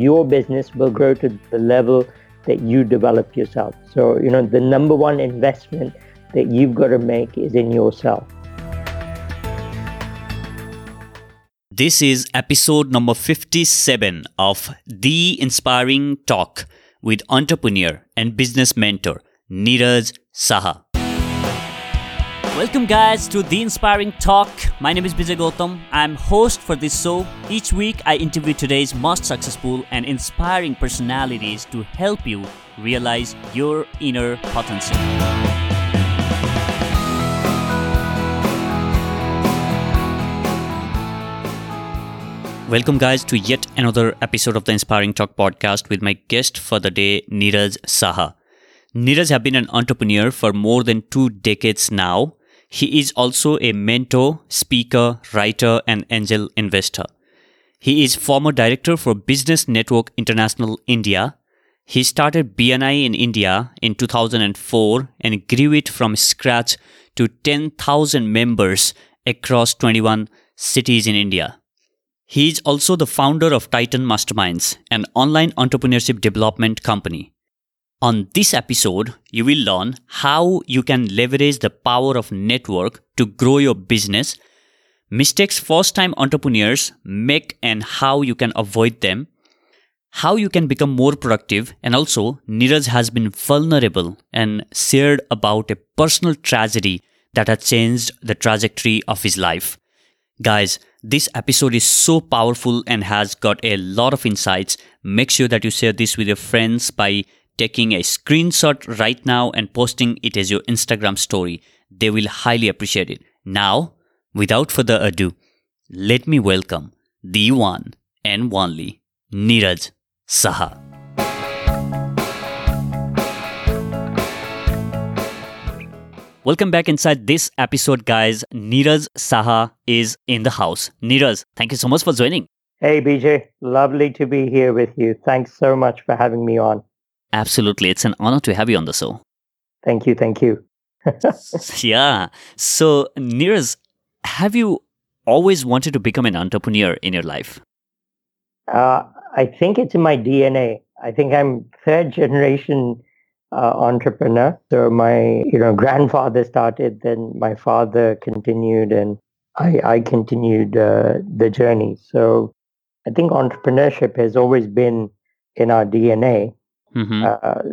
your business will grow to the level that you develop yourself. So, the number one investment that you've got to make is in yourself. This is episode number 57 of The Inspiring Talk with entrepreneur and business mentor Neeraj Shah. Welcome guys to The Inspiring Talk. My name is Bijay Gautam. I'm host for this show. Each week I interview today's most successful and inspiring personalities to help you realize your inner potential. Welcome guys to yet another episode of the Inspiring Talk podcast with my guest for the day, Neeraj Shah. Neeraj has been an entrepreneur for more than 2 decades now. He is also a mentor, speaker, writer, and angel investor. He is former director for Business Network International India. He started BNI in India in 2004 and grew it from scratch to 10,000 members across 21 cities in India. He is also the founder of Titan Masterminds, an online entrepreneurship development company. On this episode, you will learn how you can leverage the power of network to grow your business, mistakes first-time entrepreneurs make and how you can avoid them, how you can become more productive, and also Neeraj has been vulnerable and shared about a personal tragedy that had changed the trajectory of his life. Guys, this episode is so powerful and has got a lot of insights. Make sure that you share this with your friends by taking a screenshot right now and posting it as your Instagram story. They will highly appreciate it. Now, without further ado, let me welcome the one and only Neeraj Shah. Welcome back inside this episode, guys. Neeraj Shah is in the house. Neeraj, thank you so much for joining. Hey, BJ. Lovely to be here with you. Thanks so much for having me on. Absolutely. It's an honor to have you on the show. Thank you. Yeah. So, Neeraj, have you always wanted to become an entrepreneur in your life? I think it's in my DNA. I think I'm third generation entrepreneur. So my grandfather started, then my father continued, and I continued the journey. So I think entrepreneurship has always been in our DNA. Mm-hmm.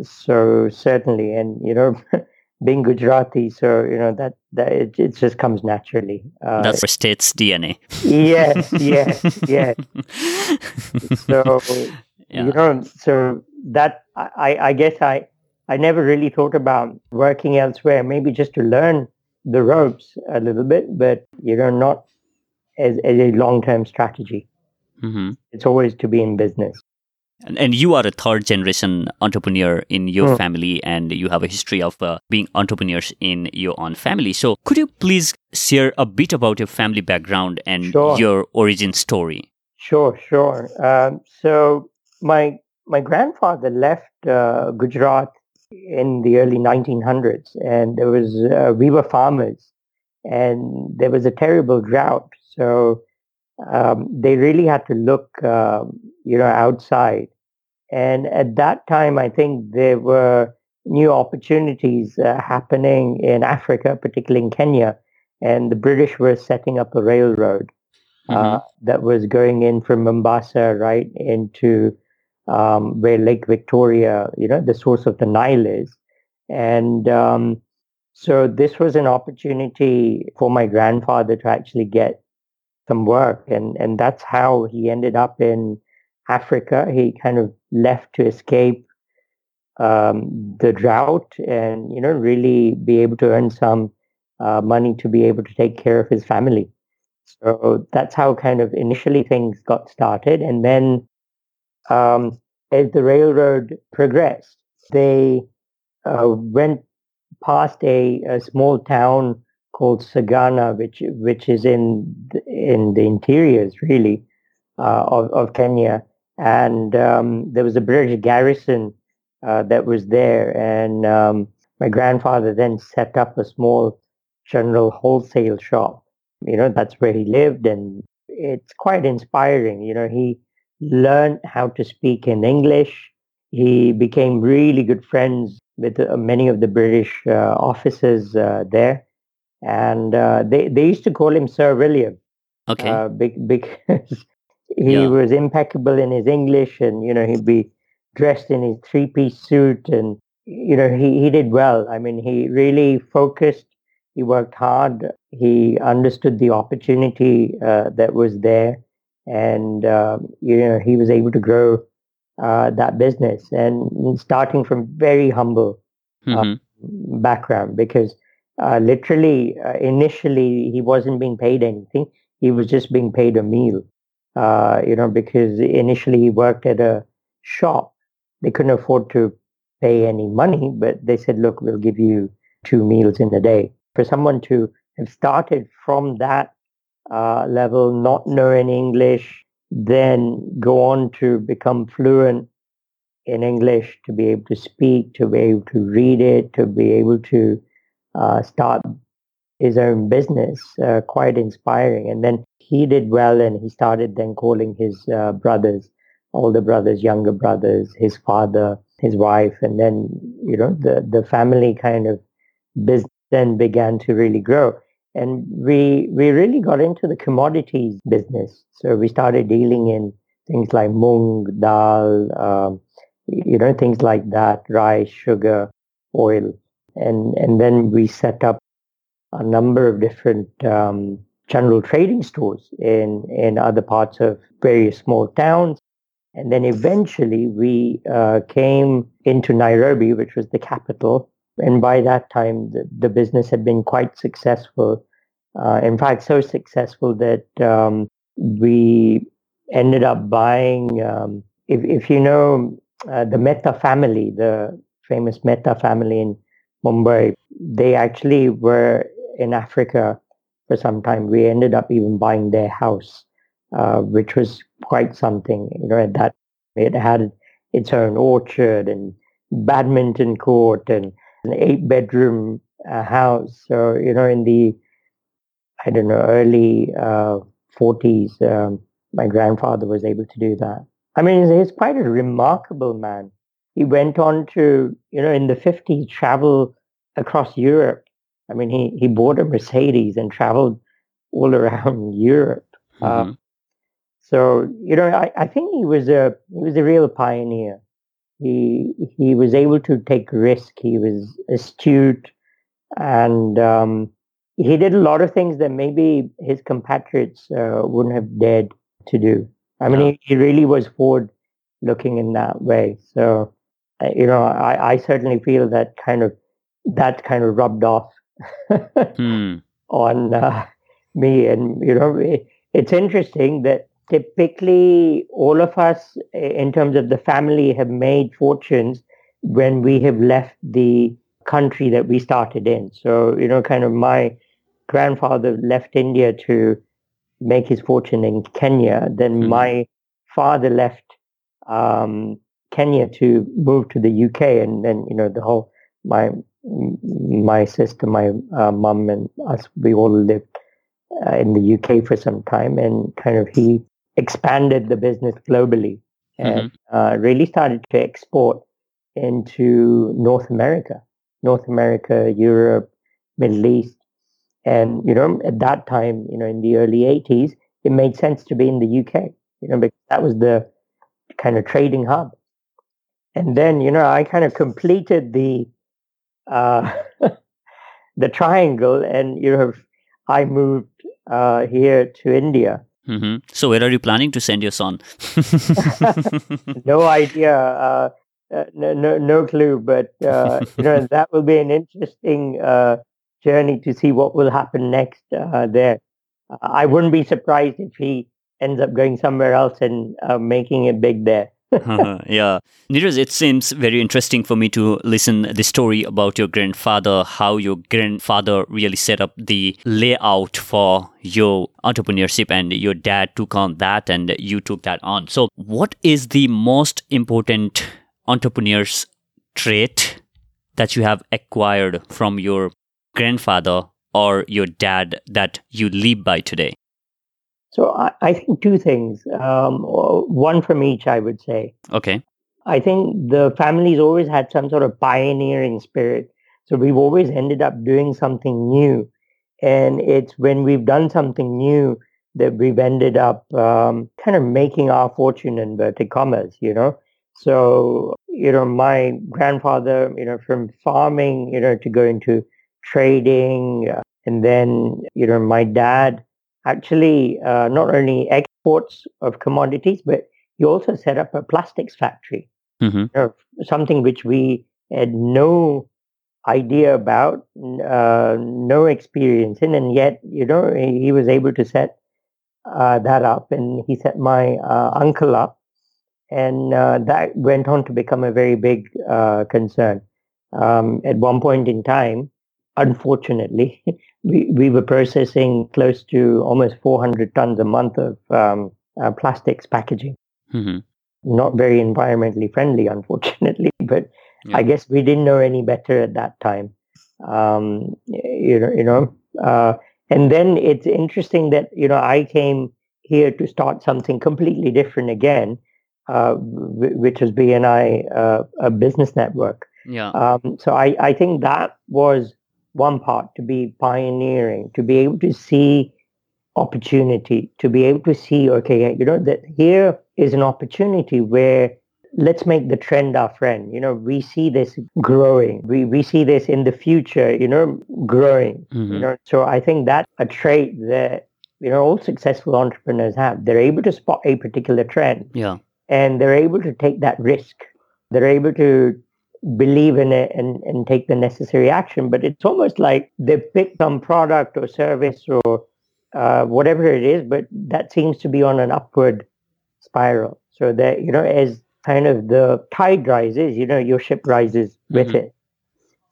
So certainly, and being Gujarati, so that it just comes naturally. That's the state's DNA. Yes. So yeah. So that I guess I never really thought about working elsewhere. Maybe just to learn the ropes a little bit, but not as a long-term strategy. Mm-hmm. It's always to be in business. And you are a third generation entrepreneur in your family, and you have a history of being entrepreneurs in your own family. So could you please share a bit about your family background and your origin story? Sure. So my grandfather left Gujarat in the early 1900s, and there was we were farmers, and there was a terrible drought. So they really had to look, outside. And at that time, I think there were new opportunities happening in Africa, particularly in Kenya. And the British were setting up a railroad that was going in from Mombasa right into where Lake Victoria, the source of the Nile is. And so this was an opportunity for my grandfather to actually get some work, and that's how he ended up in Africa. He kind of left to escape the drought and really be able to earn some money to be able to take care of his family. So that's how kind of initially things got started, and then as the railroad progressed, they went past a small town called Sagana, which is in the interiors really of Kenya, and there was a British garrison that was there, and my grandfather then set up a small general wholesale shop. That's where he lived, and it's quite inspiring. He learn how to speak in English. He became really good friends with many of the British officers there. And they used to call him Sir William. Okay. Because he was impeccable in his English, and, you know, he'd be dressed in his three-piece suit, and, you know, he did well. I mean, he really focused. He worked hard. He understood the opportunity that was there. And, you know, he was able to grow that business, and starting from very humble background, because literally, initially, he wasn't being paid anything. He was just being paid a meal, you know, because initially he worked at a shop. They couldn't afford to pay any money, but they said, look, we'll give you 2 meals in a day. For someone to have started from that level, not know any English, then go on to become fluent in English, to be able to speak, to be able to read it, to be able to start his own business, quite inspiring. And then he did well, and he started then calling his brothers, older brothers, younger brothers, his father, his wife, and then, you know, the family kind of business then began to really grow. And we really got into the commodities business. So we started dealing in things like mung, dal, you know, things like that, rice, sugar, oil. And then we set up a number of different general trading stores in other parts of various small towns. And then eventually we came into Nairobi, which was the capital. And by that time, the business had been quite successful. In fact, so successful that we ended up buying, if you know, the Mehta family, the famous Mehta family in Mumbai, they actually were in Africa for some time. We ended up even buying their house, which was quite something. You know, at that it had its own orchard and badminton court and an 8-bedroom house. So, you know, in the, I don't know, early 40s, my grandfather was able to do that. I mean, he's quite a remarkable man. He went on to, you know, in the 50s, travel across Europe. I mean, he bought a Mercedes and traveled all around Europe. So, you know, I think he was a real pioneer. He was able to take risk. He was astute, and he did a lot of things that maybe his compatriots wouldn't have dared to do. I mean, he really was forward-looking in that way. So, you know, I certainly feel that kind of rubbed off on me. And, you know, it's interesting that typically all of us in terms of the family have made fortunes when we have left the country that we started in. So, you know, kind of my grandfather left India to make his fortune in Kenya. Then my father left Kenya to move to the UK. And then, you know, the whole, my sister, my mum and us, we all lived in the UK for some time, and kind of he expanded the business globally and really started to export into North America, Europe, Middle East. And, you know, at that time, you know, in the early 80s, it made sense to be in the UK, you know, because that was the kind of trading hub. And then, you know, I kind of completed the triangle, and, you know, I moved here to India. So where are you planning to send your son? No idea. No clue. But you know, that will be an interesting journey to see what will happen next there. I wouldn't be surprised if he ends up going somewhere else and making it big there. Yeah. Neeraj, it seems very interesting for me to listen the story about your grandfather, how your grandfather really set up the layout for your entrepreneurship, and your dad took on that and you took that on. So what is the most important entrepreneur's trait that you have acquired from your grandfather or your dad that you live by today? So I think two things, one from each, I would say. Okay. I think the family's always had some sort of pioneering spirit. So we've always ended up doing something new. And it's when we've done something new that we've ended up kind of making our fortune in inverted commas, you know. So, you know, my grandfather, you know, from farming, you know, to go into trading. And then, you know, my dad actually not only exports of commodities, but he also set up a plastics factory, mm-hmm. you know, something which we had no idea about, no experience in. And yet, you know, he was able to set that up, and he set my uncle up. And that went on to become a very big concern. At one point in time, unfortunately, we were processing close to almost 400 tons a month of plastics packaging. Mm-hmm. Not very environmentally friendly, unfortunately, but yeah. I guess we didn't know any better at that time. And then it's interesting that, you know, I came here to start something completely different again, which is BNI, a business network. Yeah. So I think that was one part, to be pioneering, to be able to see opportunity, to be able to see, okay, you know, that here is an opportunity where let's make the trend our friend. You know, we see this growing. We see this in the future, you know, growing. Mm-hmm. You know, so I think that's a trait that, you know, all successful entrepreneurs have. They're able to spot a particular trend. Yeah. And they're able to take that risk. They're able to believe in it and take the necessary action. But it's almost like they pick some product or service or whatever it is, but that seems to be on an upward spiral. So that, you know, as kind of the tide rises, you know, your ship rises with mm-hmm. it.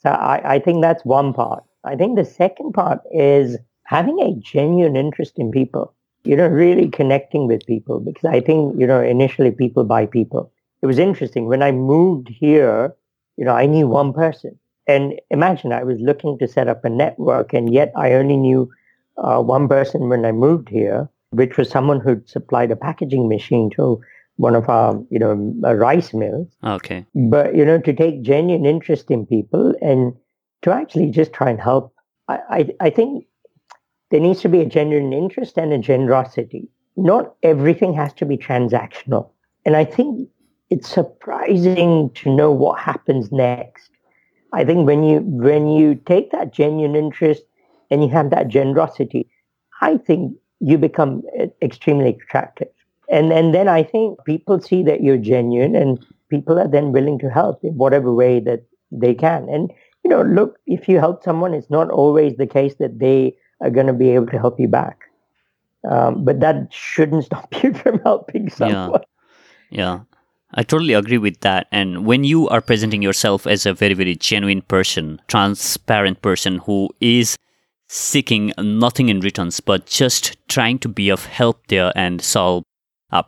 So I think that's one part. I think the second part is having a genuine interest in people, you know, really connecting with people, because I think, you know, initially people buy people. It was interesting. When I moved here, you know, I knew one person. And imagine, I was looking to set up a network, and yet I only knew one person when I moved here, which was someone who'd supplied a packaging machine to one of our, you know, rice mills. Okay. But, you know, to take genuine interest in people and to actually just try and help, I think there needs to be a genuine interest and a generosity. Not everything has to be transactional. And I think it's surprising to know what happens next. I think when you take that genuine interest and you have that generosity, I think you become extremely attractive. And then I think people see that you're genuine, and people are then willing to help in whatever way that they can. And, you know, look, if you help someone, it's not always the case that they are going to be able to help you back. But that shouldn't stop you from helping someone. Yeah. I totally agree with that. And when you are presenting yourself as a very, very genuine person, transparent person who is seeking nothing in returns, but just trying to be of help there and solve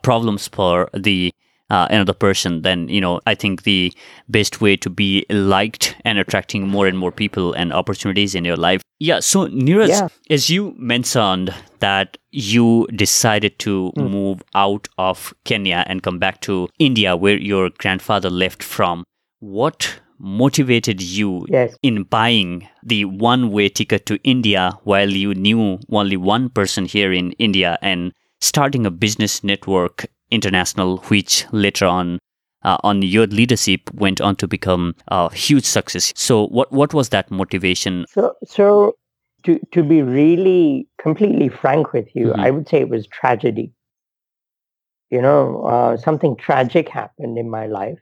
problems for the another person, then, you know, I think the best way to be liked and attracting more and more people and opportunities in your life. Yeah. So Neeraj, as you mentioned that you decided to move out of Kenya and come back to India, where your grandfather left from, what motivated you in buying the one-way ticket to India while you knew only one person here in India and starting a business network international, which later on your leadership went on to become a huge success. So what was that motivation? So to be really completely frank with you, mm-hmm. I would say it was tragedy. You know, something tragic happened in my life,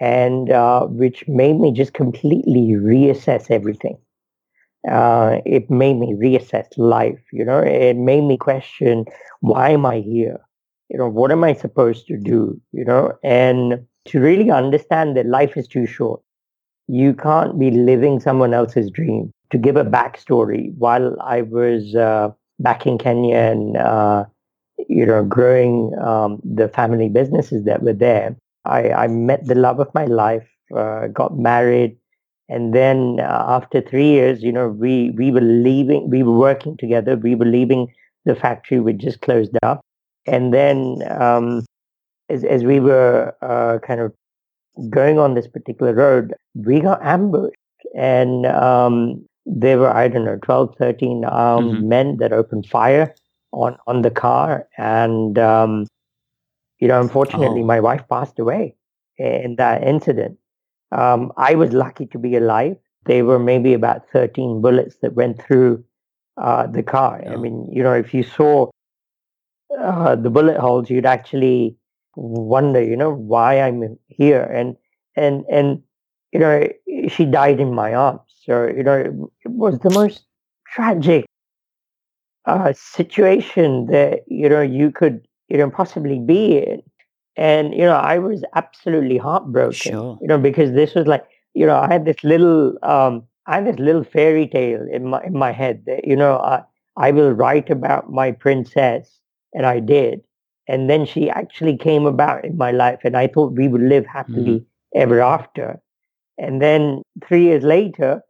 and which made me just completely reassess everything. It made me reassess life. You know, it made me question, why am I here? You know, what am I supposed to do? You know, and to really understand that life is too short. You can't be living someone else's dream. To give a backstory, while I was back in Kenya and, you know, growing the family businesses that were there, I met the love of my life, got married. And then after 3 years, you know, we were leaving, we were working together, we were leaving the factory we just closed up. And then as we were kind of going on this particular road, we got ambushed. And there were, I don't know, 12, 13 armed men that opened fire on the car. And, you know, unfortunately, my wife passed away in that incident. I was lucky to be alive. There were maybe about 13 bullets that went through the car. Yeah. I mean, you know, if you saw the bullet holes, you'd actually wonder, you know, why I'm here. And you know, she died in my arms. So, you know, it was the most tragic situation that, you know, you could, you know, possibly be in. And, you know, I was absolutely heartbroken, you know, because this was like, you know, I had this little, fairy tale in my head that, you know, I will write about my princess, and I did. And then she actually came about in my life, and I thought we would live happily ever after. And then 3 years later,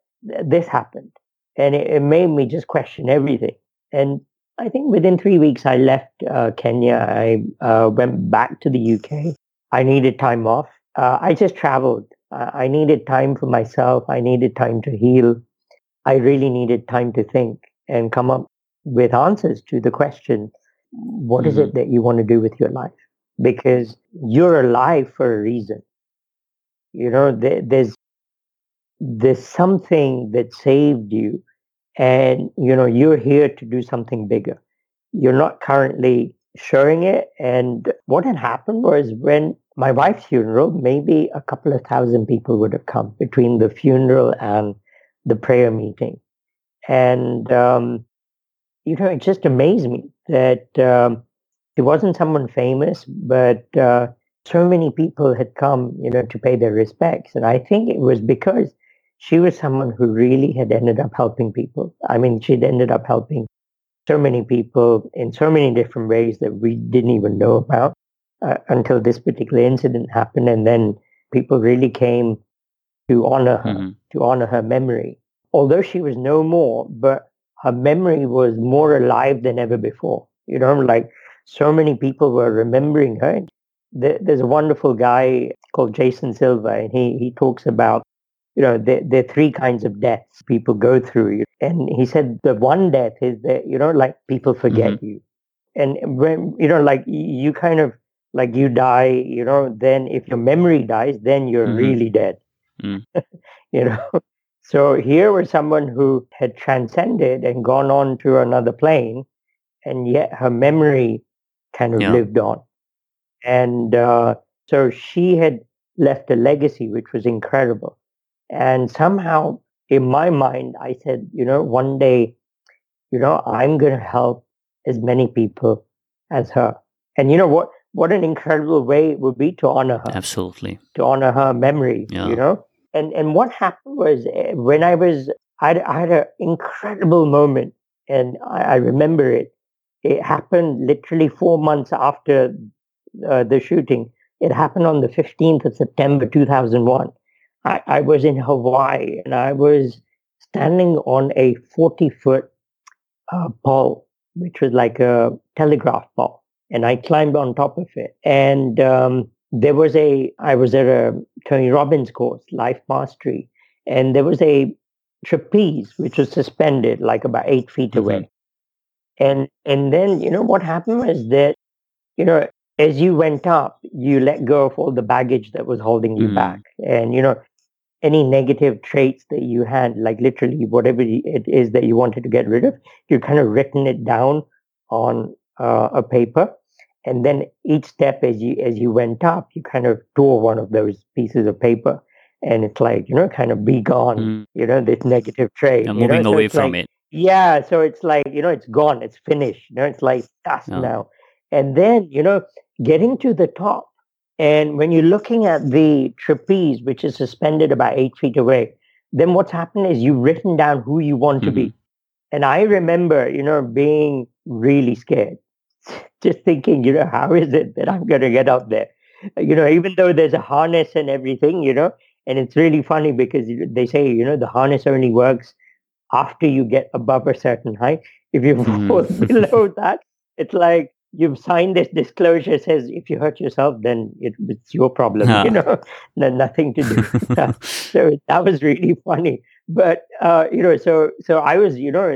this happened, and it made me just question everything. And I think within 3 weeks, I left Kenya. I went back to the UK. I needed time off. I just traveled. I needed time for myself. I needed time to heal. I really needed time to think and come up with answers to the question, what is it that you want to do with your life? Because you're alive for a reason. You know, there's something that saved you. And, you know, you're here to do something bigger. You're not currently showing it. And what had happened was, when my wife's funeral, maybe a couple of thousand people would have come between the funeral and the prayer meeting. And, you know, it just amazed me that it wasn't someone famous, but so many people had come, you know, to pay their respects. And I think it was because she was someone who really had ended up helping people. I mean, she'd ended up helping so many people in so many different ways that we didn't even know about until this particular incident happened. And then people really came to honor her, to honor her memory. Although she was no more, but her memory was more alive than ever before. You know, like, so many people were remembering her. There's a wonderful guy called Jason Silva, and he talks about, you know, there are three kinds of deaths people go through. And he said the one death is that, you know, like, people forget you. And when, you know, like, you kind of, like, you die, you know, then if your memory dies, then you're really dead, you know. So here was someone who had transcended and gone on to another plane, and yet her memory kind of lived on. And so she had left a legacy, which was incredible. And somehow, in my mind, I said, you know, one day, you know, I'm going to help as many people as her. And you know what an incredible way it would be to honor her. Absolutely. To honor her memory, you know. And what happened was, when I had an incredible moment, and I remember it. It happened literally 4 months after the shooting. It happened on the 15th of September, 2001. I was in Hawaii, and I was standing on a 40-foot pole, which was like a telegraph pole, and I climbed on top of it. And I was at a Tony Robbins course, Life Mastery, and there was a trapeze which was suspended like about 8 feet away. And then, you know, what happened was that, you know, as you went up, you let go of all the baggage that was holding you back. And, you know, any negative traits that you had, like, literally whatever it is that you wanted to get rid of, you kind of written it down on a paper. And then each step as you went up, you kind of tore one of those pieces of paper. And it's like, you know, kind of be gone, you know, this negative trait. And moving away from it. Yeah. So it's like, you know, it's gone. It's finished. You know, it's like dust now. And then, you know, getting to the top. And when you're looking at the trapeze, which is suspended about 8 feet away, then what's happened is you've written down who you want to be. And I remember, you know, being really scared, just thinking, you know, how is it that I'm going to get up there? You know, even though there's a harness and everything, you know, and it's really funny because they say, you know, the harness only works after you get above a certain height. If you fall below that, it's like you've signed this disclosure says if you hurt yourself, then it's your problem, you know, nothing to do with that. So that was really funny. But, you know, so I was, you know,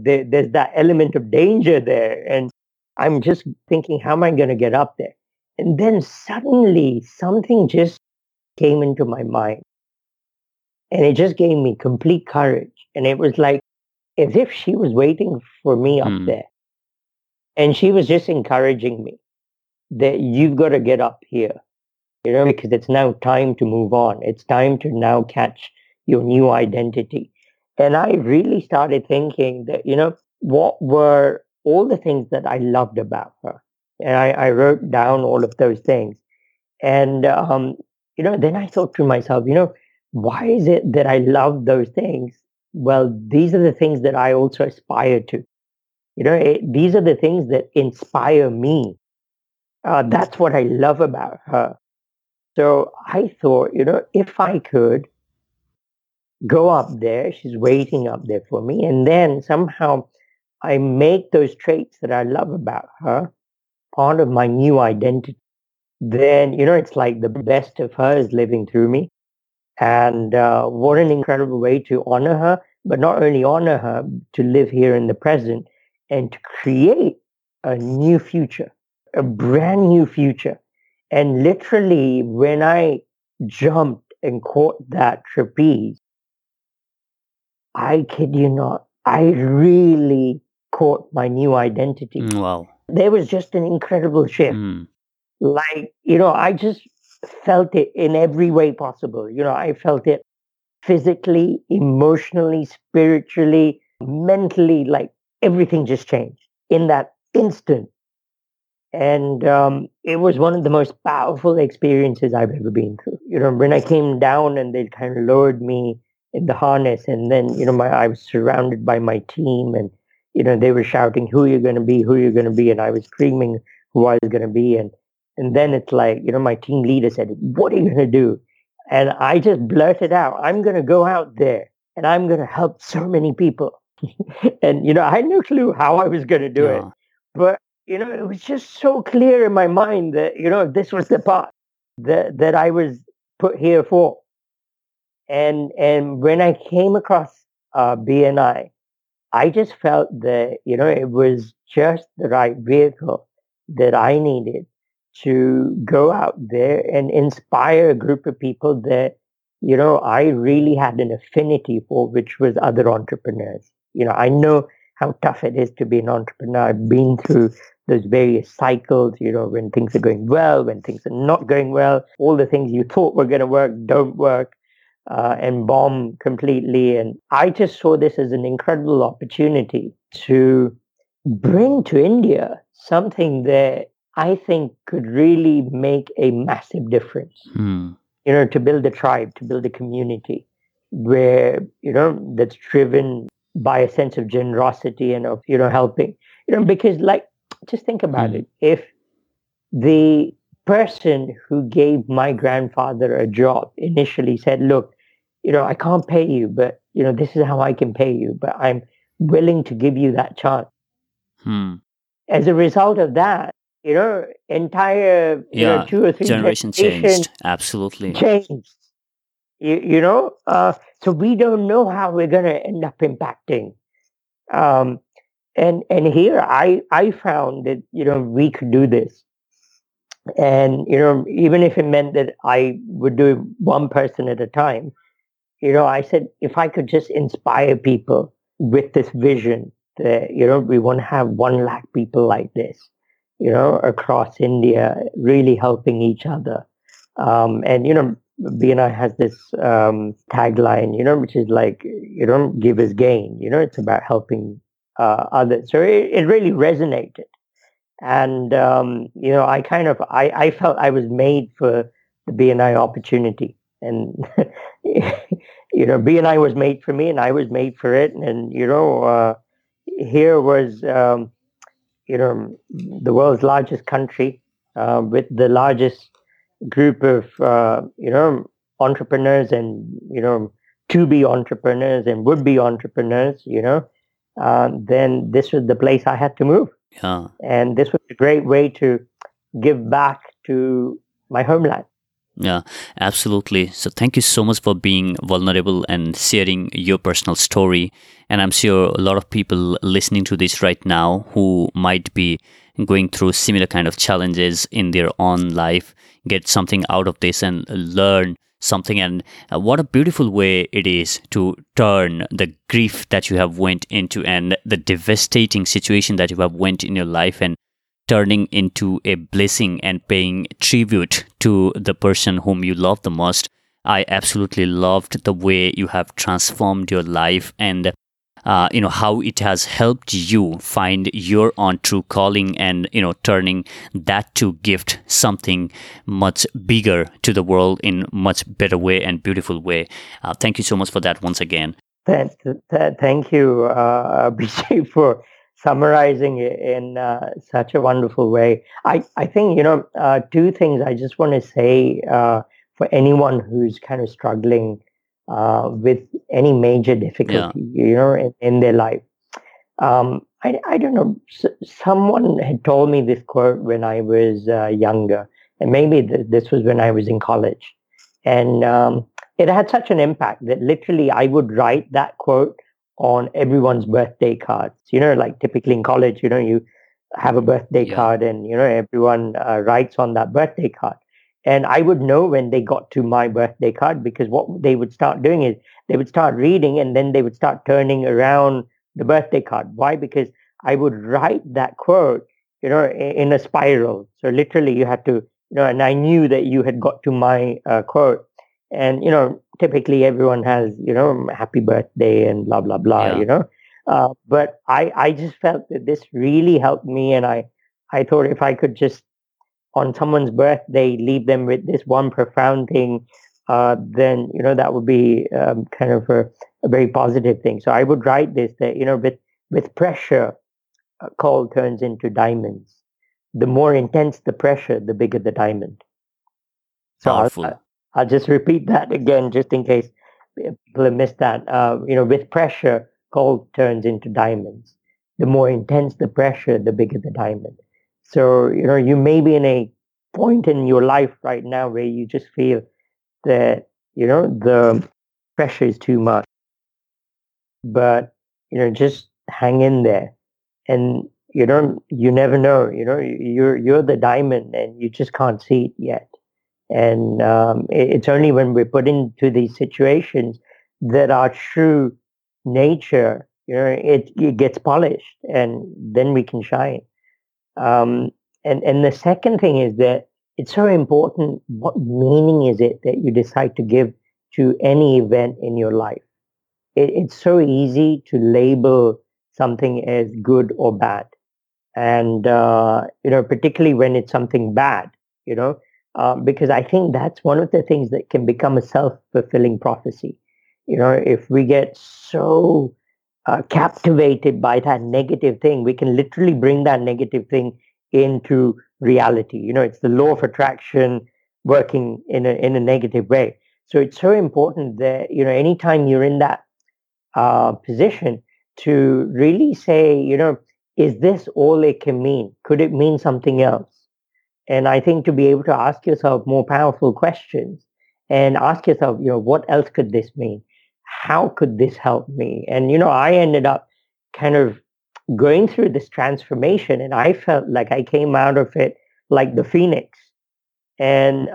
there's that element of danger there. And I'm just thinking, how am I going to get up there? And then suddenly something just came into my mind. And it just gave me complete courage. And it was like, as if she was waiting for me up there. And she was just encouraging me that you've got to get up here, you know, because it's now time to move on. It's time to now catch your new identity. And I really started thinking that, you know, what were all the things that I loved about her? And I wrote down all of those things. And, you know, then I thought to myself, you know, why is it that I love those things? Well, these are the things that I also aspire to. You know, these are the things that inspire me. That's what I love about her. So I thought, you know, if I could go up there, she's waiting up there for me. And then somehow I make those traits that I love about her part of my new identity. Then, you know, it's like the best of her is living through me. And what an incredible way to honor her, but not only honor her, to live here in the present. And to create a new future, a brand new future. And literally, when I jumped and caught that trapeze, I kid you not, I really caught my new identity. Wow. There was just an incredible shift. Like, you know, I just felt it in every way possible. You know, I felt it physically, emotionally, spiritually, mentally, like, everything just changed in that instant. And it was one of the most powerful experiences I've ever been through. You know, when I came down and they kind of lowered me in the harness, and then, you know, I was surrounded by my team, and, you know, they were shouting, who are you going to be? Who are you going to be? And I was screaming who I was going to be. And then it's like, you know, my team leader said, what are you going to do? And I just blurted out, I'm going to go out there and I'm going to help so many people. And, you know, I had no clue how I was going to do it. But, you know, it was just so clear in my mind that, you know, this was the part that I was put here for. And when I came across BNI, I just felt that, you know, it was just the right vehicle that I needed to go out there and inspire a group of people that, you know, I really had an affinity for, which was other entrepreneurs. You know, I know how tough it is to be an entrepreneur. I've been through those various cycles, you know, when things are going well, when things are not going well, all the things you thought were going to work don't work, and bomb completely. And I just saw this as an incredible opportunity to bring to India something that I think could really make a massive difference, you know, to build a tribe, to build a community where, you know, that's driven by a sense of generosity and of, you know, helping, you know, because, like, just think about it. If the person who gave my grandfather a job initially said, look, you know, I can't pay you, but, you know, this is how I can pay you, but I'm willing to give you that chance. As a result of that, you know, entire, you know, 2 or 3 generations changed. Absolutely. Changed. You know, so we don't know how we're going to end up impacting. And here I found that, you know, we could do this. And, you know, even if it meant that I would do it one person at a time, you know, I said, if I could just inspire people with this vision that, you know, we want to have 1 lakh people like this, you know, across India, really helping each other. And, you know, BNI has this tagline, you know, which is like, you know, give is gain. You know, it's about helping others. So it really resonated. And, you know, I kind of, I felt I was made for the BNI opportunity. And, you know, BNI was made for me and I was made for it. And, you know, here was, you know, the world's largest country with the largest group of, you know, entrepreneurs and, you know, to-be entrepreneurs and would-be entrepreneurs, you know, then this was the place I had to move. Yeah. And this was a great way to give back to my homeland. Yeah, absolutely. So thank you so much for being vulnerable and sharing your personal story. And I'm sure a lot of people listening to this right now who might be going through similar kind of challenges in their own life, get something out of this and learn something. And what a beautiful way it is to turn the grief that you have went into and the devastating situation that you have went in your life and turning into a blessing and paying tribute to the person whom you love the most. I absolutely loved the way you have transformed your life and how it has helped you find your own true calling and, turning that to gift something much bigger to the world in much better way and beautiful way. Thank you so much for that once again. Thank you, Bijay, for summarizing it in such a wonderful way. I think, two things I just want to say for anyone who's kind of struggling with any major difficulty, in their life. I don't know, someone had told me this quote when I was younger, and maybe this was when I was in college. And it had such an impact that literally I would write that quote on everyone's birthday cards. Like typically in college, you have a birthday card and, everyone writes on that birthday card. And I would know when they got to my birthday card, because what they would start doing is they would start reading and then they would start turning around the birthday card. Why? Because I would write that quote, in a spiral. So literally you had to, and I knew that you had got to my quote. And, typically everyone has, happy birthday and blah, blah, blah, But I just felt that this really helped me. And I thought if I could just, on someone's birthday, leave them with this one profound thing, then, that would be kind of a very positive thing. So I would write this, that, with pressure, coal turns into diamonds. The more intense the pressure, the bigger the diamond. So I'll just repeat that again, just in case people have missed that. With pressure, coal turns into diamonds. The more intense the pressure, the bigger the diamond. So, you may be in a point in your life right now where you just feel that, the pressure is too much. But, just hang in there. And, you never know, you're the diamond and you just can't see it yet. And it's only when we're put into these situations that our true nature, it gets polished and then we can shine. And the second thing is that it's so important, what meaning is it that you decide to give to any event in your life? It's so easy to label something as good or bad. And, particularly when it's something bad, because I think that's one of the things that can become a self-fulfilling prophecy. If we get so captivated by that negative thing, we can literally bring that negative thing into reality. It's the law of attraction working in a negative way. So it's so important that, anytime you're in that position, to really say, is this all it can mean? Could it mean something else? And I think to be able to ask yourself more powerful questions and ask yourself, what else could this mean? How could this help me? And, I ended up kind of going through this transformation, and I felt like I came out of it like the phoenix. And,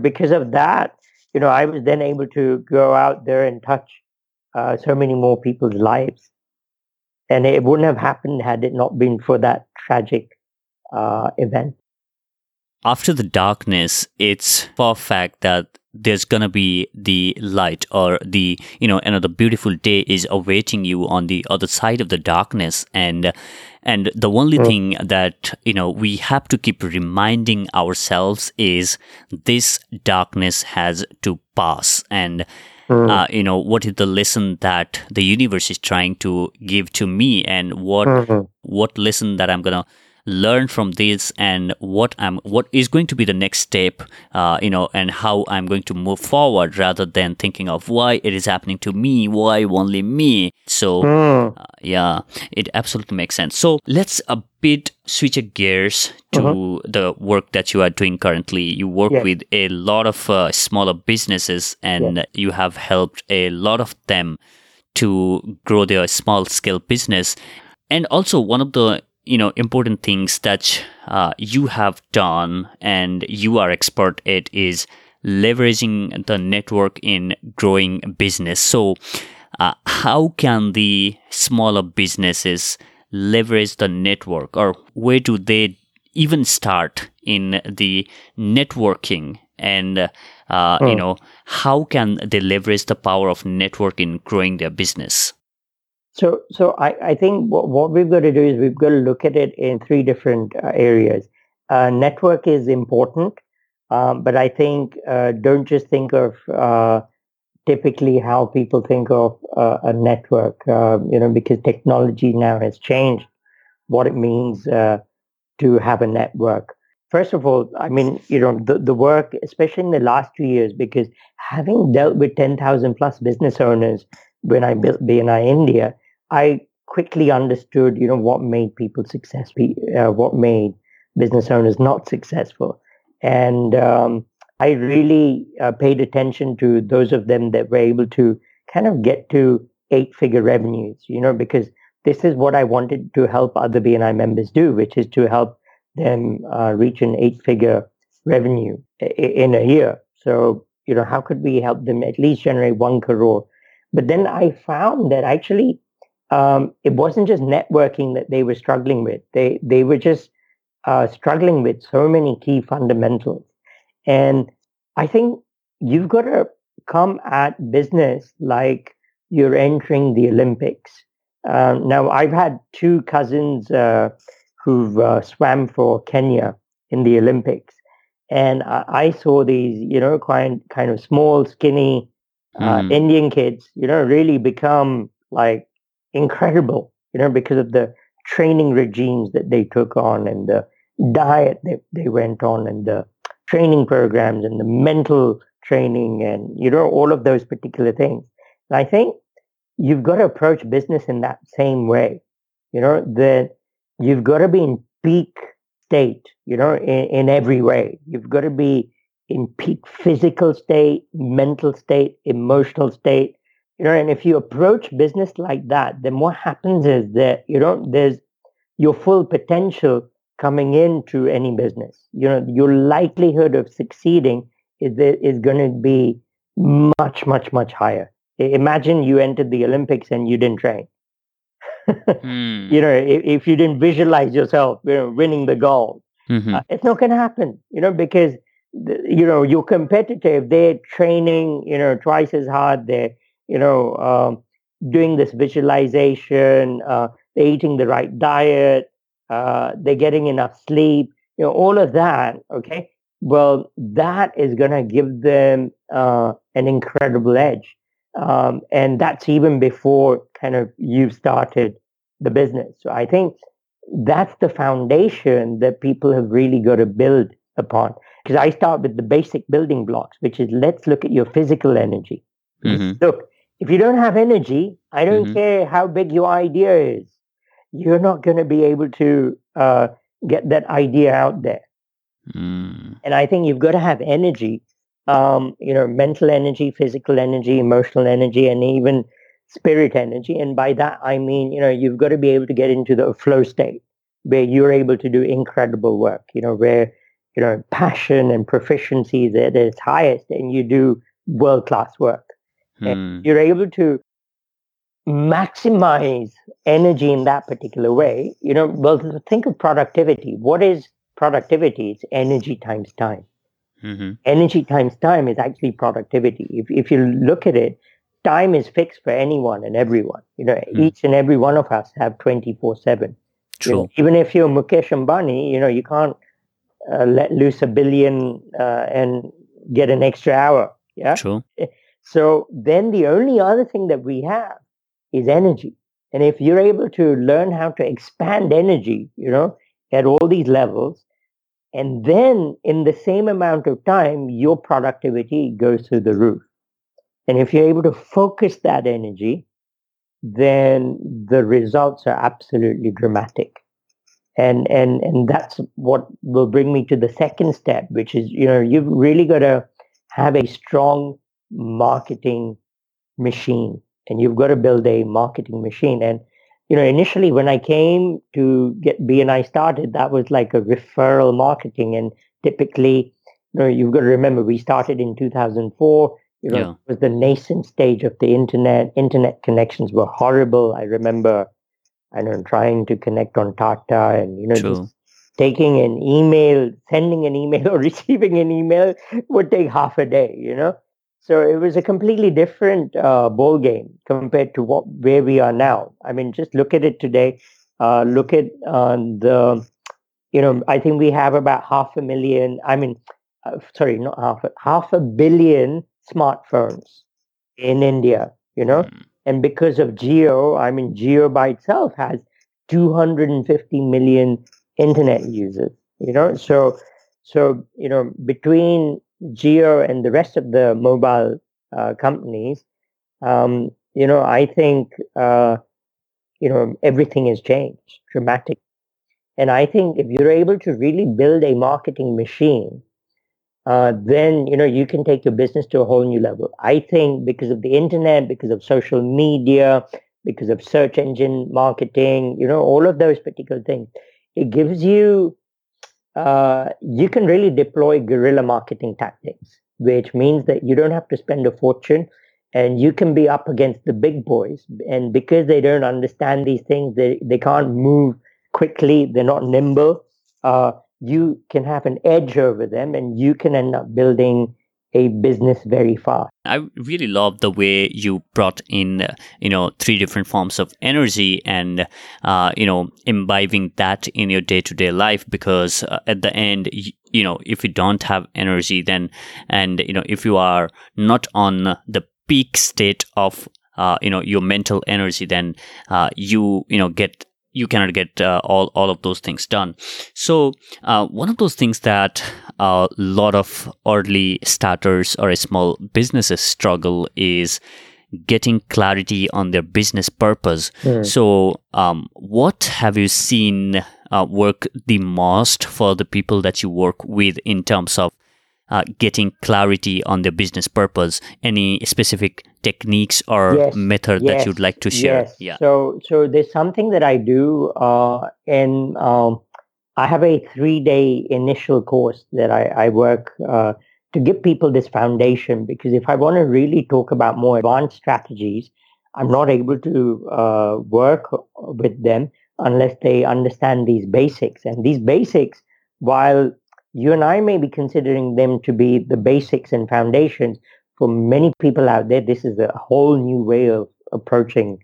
because of that, I was then able to go out there and touch so many more people's lives. And it wouldn't have happened had it not been for that tragic event. After the darkness, it's for a fact that there's going to be the light, or the, another beautiful day is awaiting you on the other side of the darkness. And the only thing that, we have to keep reminding ourselves is this darkness has to pass. And, what is the lesson that the universe is trying to give to me, and what lesson that I'm going to learn from this and what is going to be the next step, and how I'm going to move forward, rather than thinking of why it is happening to me, why only me. So it absolutely makes sense. So let's a bit switch gears to the work that you are doing currently. You work with a lot of smaller businesses, and you have helped a lot of them to grow their small scale business. And also one of the important things that you have done and you are expert at is leveraging the network in growing business. So how can the smaller businesses leverage the network, or where do they even start in the networking? And how can they leverage the power of network in growing their business? So I think what we've got to do is we've got to look at it in three different areas. Network is important, but I think don't just think of typically how people think of a network, because technology now has changed what it means to have a network. First of all, I mean, the work, especially in the last 2 years, because having dealt with 10,000 plus business owners when I built BNI India, I quickly understood, what made people successful, what made business owners not successful. And I really paid attention to those of them that were able to kind of get to 8-figure revenues, because this is what I wanted to help other BNI members do, which is to help them reach an 8-figure revenue in a year. So, how could we help them at least generate 1 crore? But then I found that actually it wasn't just networking that they were struggling with. They were just struggling with so many key fundamentals. And I think you've got to come at business like you're entering the Olympics. Now, I've had two cousins who've swam for Kenya in the Olympics. And I saw these, kind of small, skinny Indian kids, really become like incredible, because of the training regimes that they took on and the diet they went on and the training programs and the mental training and, all of those particular things. And I think you've got to approach business in that same way, that you've got to be in peak state, in every way. You've got to be in peak physical state, mental state, emotional state, and if you approach business like that, then what happens is that, there's your full potential coming into any business. Your likelihood of succeeding is going to be much, much, much higher. Imagine you entered the Olympics and you didn't train. If you didn't visualize yourself, winning the gold, it's not going to happen, because you're competitive, they're training, twice as hard, they're, doing this visualization, they're eating the right diet, they're getting enough sleep, all of that, okay? Well, that is going to give them an incredible edge. And that's even before kind of you've started the business. So I think that's the foundation that people have really got to build upon. Because I start with the basic building blocks, which is let's look at your physical energy. Look, if you don't have energy, I don't care how big your idea is. You're not going to be able to get that idea out there. And I think you've got to have energy, mental energy, physical energy, emotional energy, and even spirit energy. And by that, I mean, you've got to be able to get into the flow state where you're able to do incredible work, where passion and proficiency is at its highest, and you do world-class work. And you're able to maximize energy in that particular way. Well, think of productivity. What is productivity? It's energy times time. Energy times time is actually productivity. If you look at it, time is fixed for anyone and everyone. Each and every one of us have 24/7. True. Even if you're Mukesh Ambani, you can't let loose $1 billion and get an extra hour. Yeah. True. So then the only other thing that we have is energy. And if you're able to learn how to expand energy, at all these levels. And then in the same amount of time, your productivity goes through the roof. And if you're able to focus that energy, then the results are absolutely dramatic. And that's what will bring me to the second step, which is, you know, you've really got to have a strong marketing machine, and you've got to build a marketing machine. And, you know, initially when I came to get BNI started, that was like a referral marketing. And typically, you know, you've got to remember we started in 2004. You know, it was the nascent stage of the internet. Internet connections were horrible. I remember, I don't know, trying to connect on Tata and, you know, just taking an email, sending an email or receiving an email would take half a day, you know. So it was a completely different ball game compared to where we are now. I mean, just look at it today. Look at the, you know, I think we have about half a billion smartphones in India, you know. And because of Jio, I mean, Jio by itself has 250 million internet users, you know. So, you know, between Jio and the rest of the mobile companies, you know, I think, you know, everything has changed dramatically. And I think if you're able to really build a marketing machine, then, you know, you can take your business to a whole new level. I think because of the internet, because of social media, because of search engine marketing, you know, all of those particular things, it gives you, you can really deploy guerrilla marketing tactics, which means that you don't have to spend a fortune and you can be up against the big boys. And because they don't understand these things, they can't move quickly. They're not nimble. You can have an edge over them and you can end up building a business very fast. I really love the way you brought in, you know, three different forms of energy and, you know, imbibing that in your day-to-day life, because at the end, you know, if you don't have energy then, and, you know, if you are not on the peak state of, you know, your mental energy, then you cannot get all of those things done. So one of those things that a lot of early starters or small businesses struggle is getting clarity on their business purpose. So what have you seen work the most for the people that you work with in terms of getting clarity on their business purpose? Any specific techniques or method that you'd like to share? So there's something that I do, and I have a 3-day initial course that I work to give people this foundation, because if I want to really talk about more advanced strategies, I'm not able to work with them unless they understand these basics. And these basics, while you and I may be considering them to be the basics and foundations, for many people out there, this is a whole new way of approaching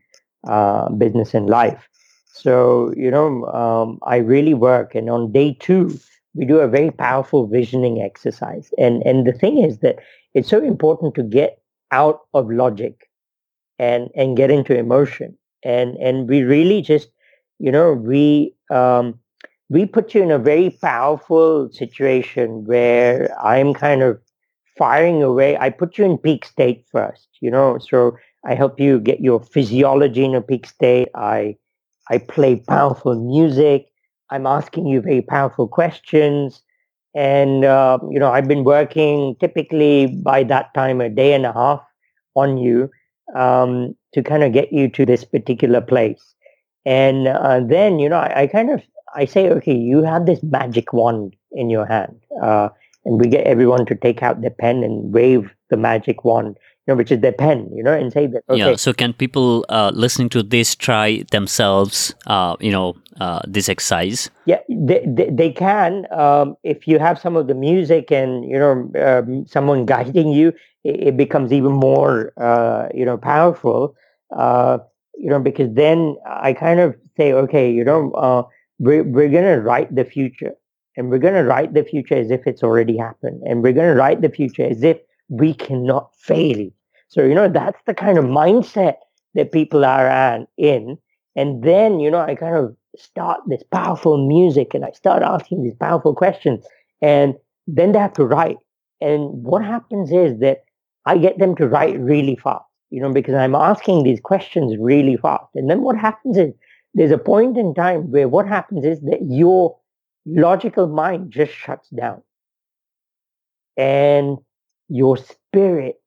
business and life. So, you know, I really work. And on day 2, we do a very powerful visioning exercise. And the thing is that it's so important to get out of logic and get into emotion. And we really just, you know, we put you in a very powerful situation where I'm kind of firing away. I put you in peak state first, you know, so I help you get your physiology in a peak state. I play powerful music. I'm asking you very powerful questions. And, you know, I've been working typically by that time a day and a half on you to kind of get you to this particular place. And then, you know, I say, okay, you have this magic wand in your hand, and we get everyone to take out their pen and wave the magic wand, you know, which is their pen, you know, and say that, okay. Yeah, so can people listening to this try themselves, you know, this exercise? Yeah, they can. If you have some of the music and, you know, someone guiding you, it becomes even more, you know, powerful, you know, because then I kind of say, okay, you know, we're going to write the future, and we're going to write the future as if it's already happened. And we're going to write the future as if we cannot fail. So, you know, that's the kind of mindset that people are in. And then, you know, I kind of start this powerful music and I start asking these powerful questions, and then they have to write. And what happens is that I get them to write really fast, because I'm asking these questions really fast. And then what happens is there's a point in time where what happens is that your logical mind just shuts down. And your spirit,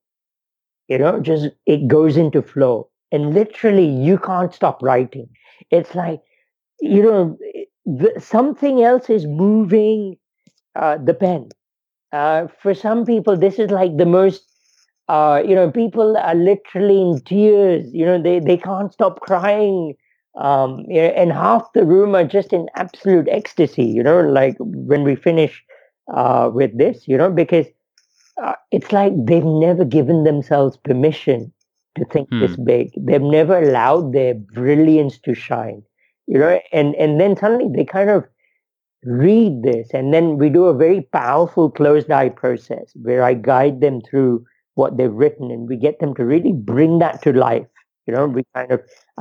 it goes into flow. And literally, you can't stop writing. It's like, something else is moving the pen. For some people, this is like the most, people are literally in tears. They can't stop crying. And half the room are just in absolute ecstasy, like when we finish with this, because it's like they've never given themselves permission to think this big. They've never allowed their brilliance to shine, and then suddenly they kind of read this. And then we do a very powerful closed eye process where I guide them through what they've written, and we get them to really bring that to life. I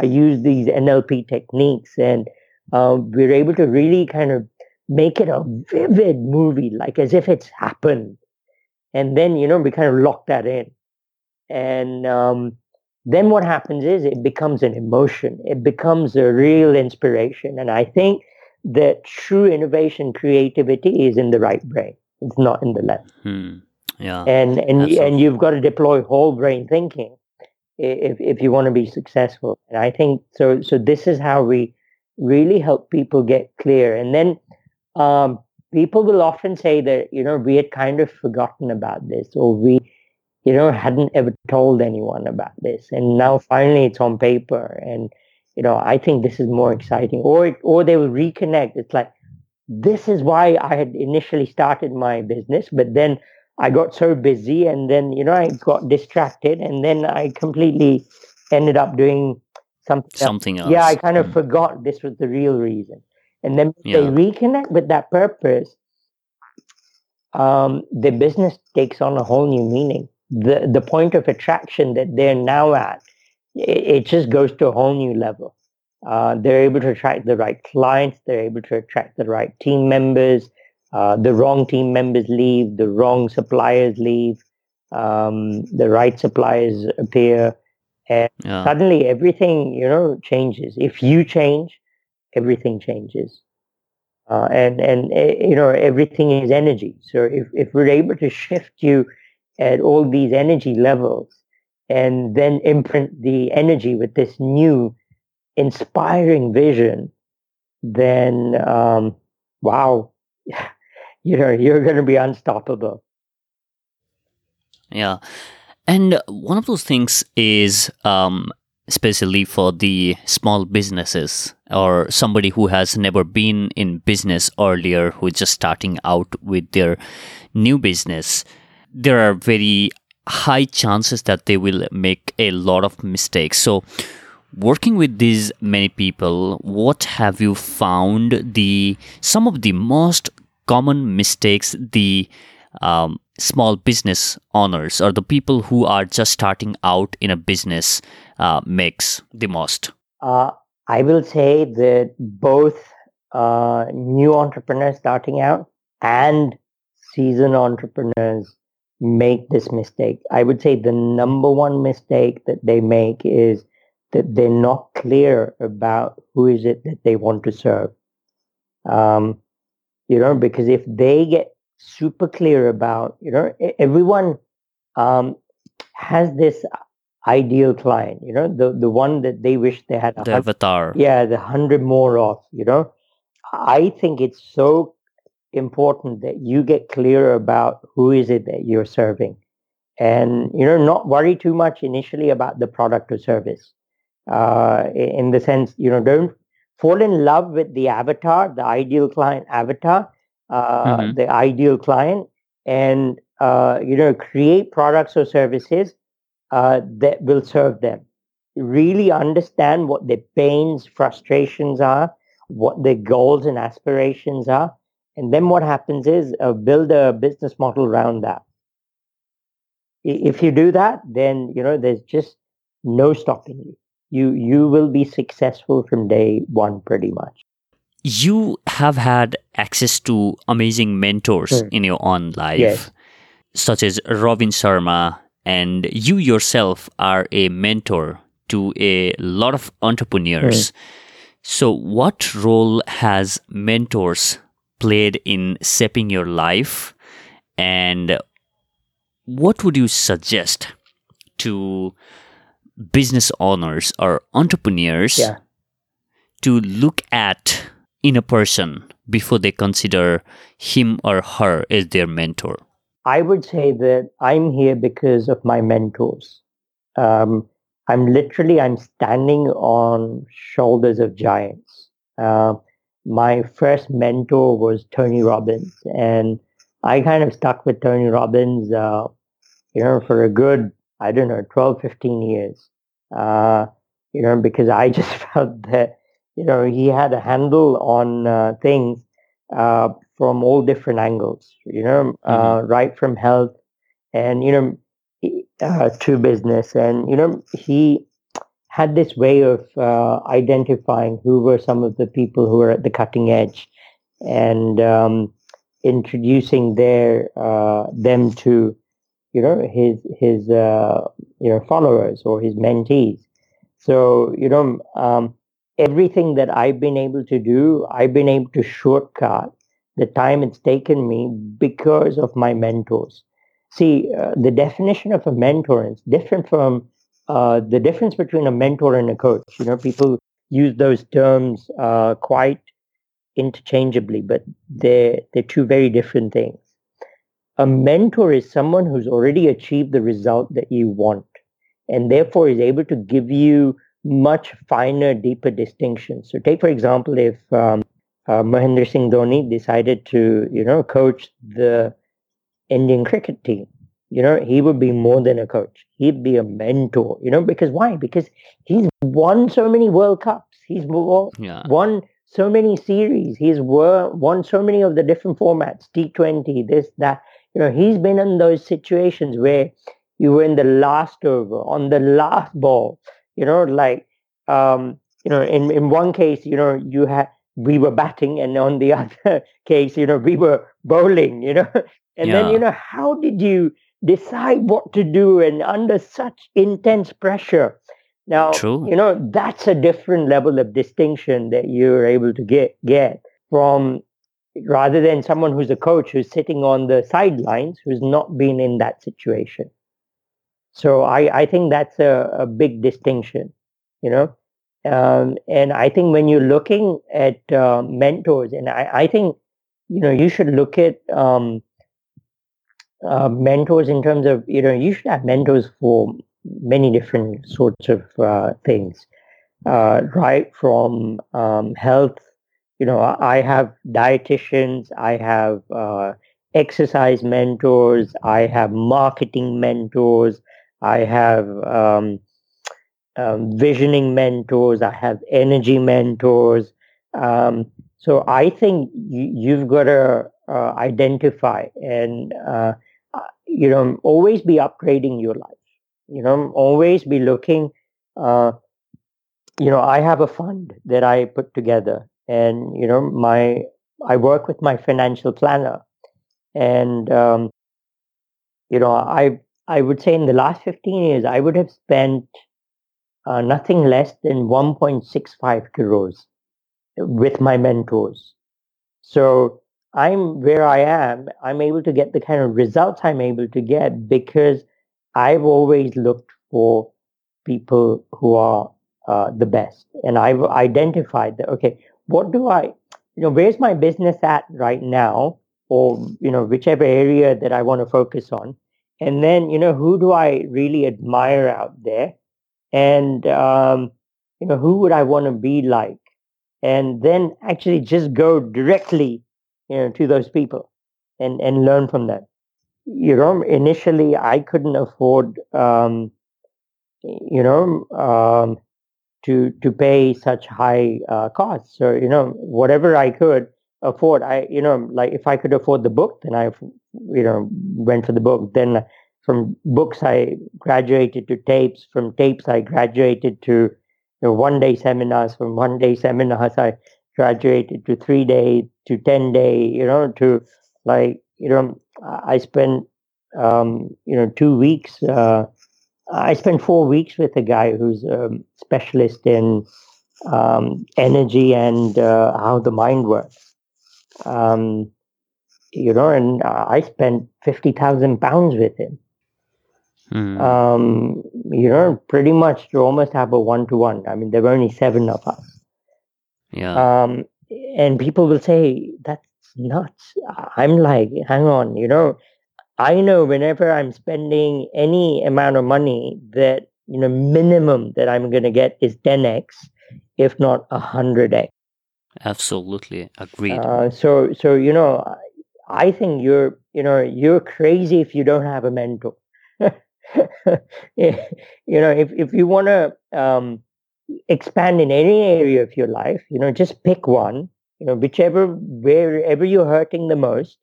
use these NLP techniques, and we're able to really kind of make it a vivid movie, like as if it's happened. And then, we kind of lock that in. And then what happens is it becomes an emotion. It becomes a real inspiration. And I think that true innovation, creativity is in the right brain. It's not in the left. Yeah. And you've got to deploy whole brain thinking if you want to be successful. And I think so this is how we really help people get clear. And then people will often say that, we had kind of forgotten about this, or we, hadn't ever told anyone about this. And now finally it's on paper. And, I think this is more exciting. Or they will reconnect. It's like, this is why I had initially started my business, but then I got so busy, and then, I got distracted, and then I completely ended up doing something else. Yeah, I kind of forgot this was the real reason. And then they reconnect with that purpose, the business takes on a whole new meaning. The point of attraction that they're now at, it just goes to a whole new level. They're able to attract the right clients. They're able to attract the right team members. The wrong team members leave. The wrong suppliers leave. The right suppliers appear. And suddenly everything, changes. If you change, everything changes. Everything is energy. So if we're able to shift you at all these energy levels and then imprint the energy with this new inspiring vision, then, wow, you're going to be unstoppable. Yeah. And one of those things is, especially for the small businesses or somebody who has never been in business earlier, who is just starting out with their new business, there are very high chances that they will make a lot of mistakes. So working with these many people, what have you found some of the most common mistakes the small business owners or the people who are just starting out in a business makes the most? I will say that both new entrepreneurs starting out and seasoned entrepreneurs make this mistake. I would say the number one mistake that they make is that they're not clear about who is it that they want to serve. Because if they get super clear about, everyone has this ideal client, the one that they wish they had. The avatar. Yeah, the 100 more of, I think it's so important that you get clear about who is it that you're serving, and, not worry too much initially about the product or service. In the sense, don't fall in love with the avatar, the ideal client avatar, the ideal client, and, create products or services that will serve them. Really understand what their pains, frustrations are, what their goals and aspirations are. And then what happens is build a business model around that. If you do that, then, there's just no stopping you. You will be successful from day one, pretty much. you have had access to amazing mentors in your own life, such as Robin Sharma, and you yourself are a mentor to a lot of entrepreneurs. So what role has mentors played in shaping your life, and what would you suggest to business owners or entrepreneurs to look at in a person before they consider him or her as their mentor? I would say that I'm here because of my mentors. I'm standing on shoulders of giants. My first mentor was Tony Robbins, and I kind of stuck with Tony Robbins, for a good, 12, 15 years, because I just felt that, he had a handle on things from all different angles, right from health and, to business. And, he had this way of identifying who were some of the people who were at the cutting edge and introducing them to, his followers or his mentees. So, everything that I've been able to do, I've been able to shortcut the time it's taken me because of my mentors. See, the definition of a mentor is different from the difference between a mentor and a coach. People use those terms quite interchangeably, but they're two very different things. A mentor is someone who's already achieved the result that you want and therefore is able to give you much finer, deeper distinctions. So take, for example, if Mahendra Singh Dhoni decided to, coach the Indian cricket team, he would be more than a coach. He'd be a mentor, because why? Because he's won so many World Cups. He's won so many series. He's won so many of the different formats, T20, this, that. He's been in those situations where you were in the last over, on the last ball. In one case, we were batting, and on the other case, we were bowling, and then, how did you decide what to do and under such intense pressure? Now, that's a different level of distinction that you're able to get from, rather than someone who's a coach who's sitting on the sidelines, who's not been in that situation. So I think that's a big distinction, and I think when you're looking at mentors, and I think, you should look at mentors in terms of, you should have mentors for many different sorts of things, right from health. I have dietitians, I have exercise mentors, I have marketing mentors, I have visioning mentors, I have energy mentors. So I think you've got to identify and, always be upgrading your life. Always be looking, I have a fund that I put together, and, I work with my financial planner. And, I would say in the last 15 years, I would have spent nothing less than 1.65 crores with my mentors. So I'm where I am. I'm able to get the kind of results I'm able to get because I've always looked for people who are the best. And I've identified that, what do I, where's my business at right now? Or, whichever area that I want to focus on. And then, who do I really admire out there? And, who would I want to be like? And then actually just go directly, to those people and learn from them. Initially I couldn't afford, to pay such high costs. So, whatever I could afford, if I could afford the book, then I, went for the book. Then from books, I graduated to tapes. From tapes, I graduated to one-day seminars. From one-day seminars, I graduated to 3-day, to 10-day, to I spent, 2 weeks, I spent 4 weeks with a guy who's a specialist in energy and how the mind works. And I spent 50,000 pounds with him. Mm. Pretty much you almost have a one-to-one. I mean, there were only 7 of us. Yeah. And people will say, that's nuts. I'm like, hang on, I know whenever I'm spending any amount of money that, minimum that I'm going to get is 10x, if not 100x. Absolutely. Agreed. So, I think you're crazy if you don't have a mentor. If you want to expand in any area of your life, just pick one, wherever you're hurting the most,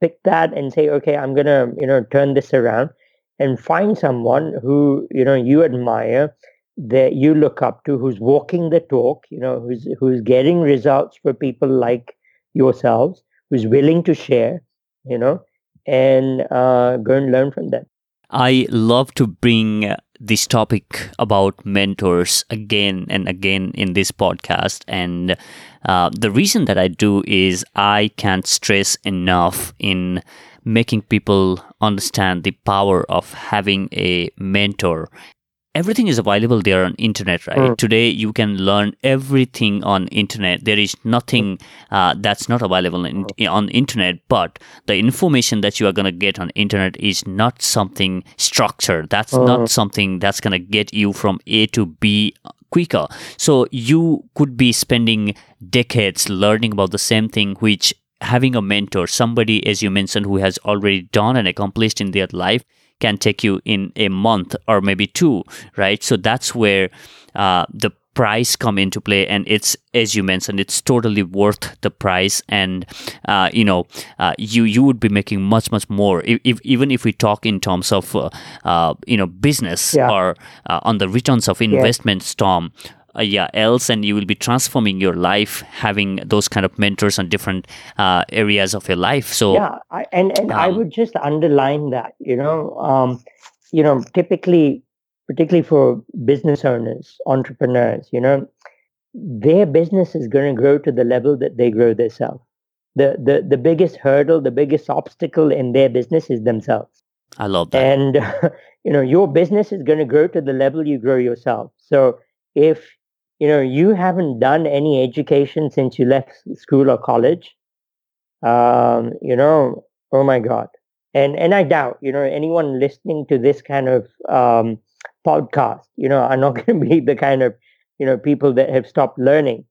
pick that and say, okay, I'm going to, turn this around, and find someone who, you admire, that you look up to, who's walking the talk, who's getting results for people like yourselves, who's willing to share, and go and learn from them. I love to bring this topic about mentors again and again in this podcast. And the reason that I do is I can't stress enough in making people understand the power of having a mentor. Everything is available there on internet, right? Mm. Today, you can learn everything on internet. There is nothing that's not available on internet, but the information that you are going to get on internet is not something structured. That's not something that's going to get you from A to B quicker. So you could be spending decades learning about the same thing, which having a mentor, somebody, as you mentioned, who has already done and accomplished in their life, can take you in a month or maybe 2, right? So that's where the price come into play, and it's, as you mentioned, it's totally worth the price. And you would be making much more if even if we talk in terms of business or on the returns of investments, Tom. Else, and you will be transforming your life having those kind of mentors on different areas of your life. So I would just underline that, typically, particularly for business owners, entrepreneurs, their business is going to grow to the level that they grow themselves. The biggest hurdle, the biggest obstacle in their business is themselves. I love that. And your business is going to grow to the level you grow yourself. So if you haven't done any education since you left school or college, oh my God. And I doubt, anyone listening to this kind of podcast, are not going to be the kind of, people that have stopped learning,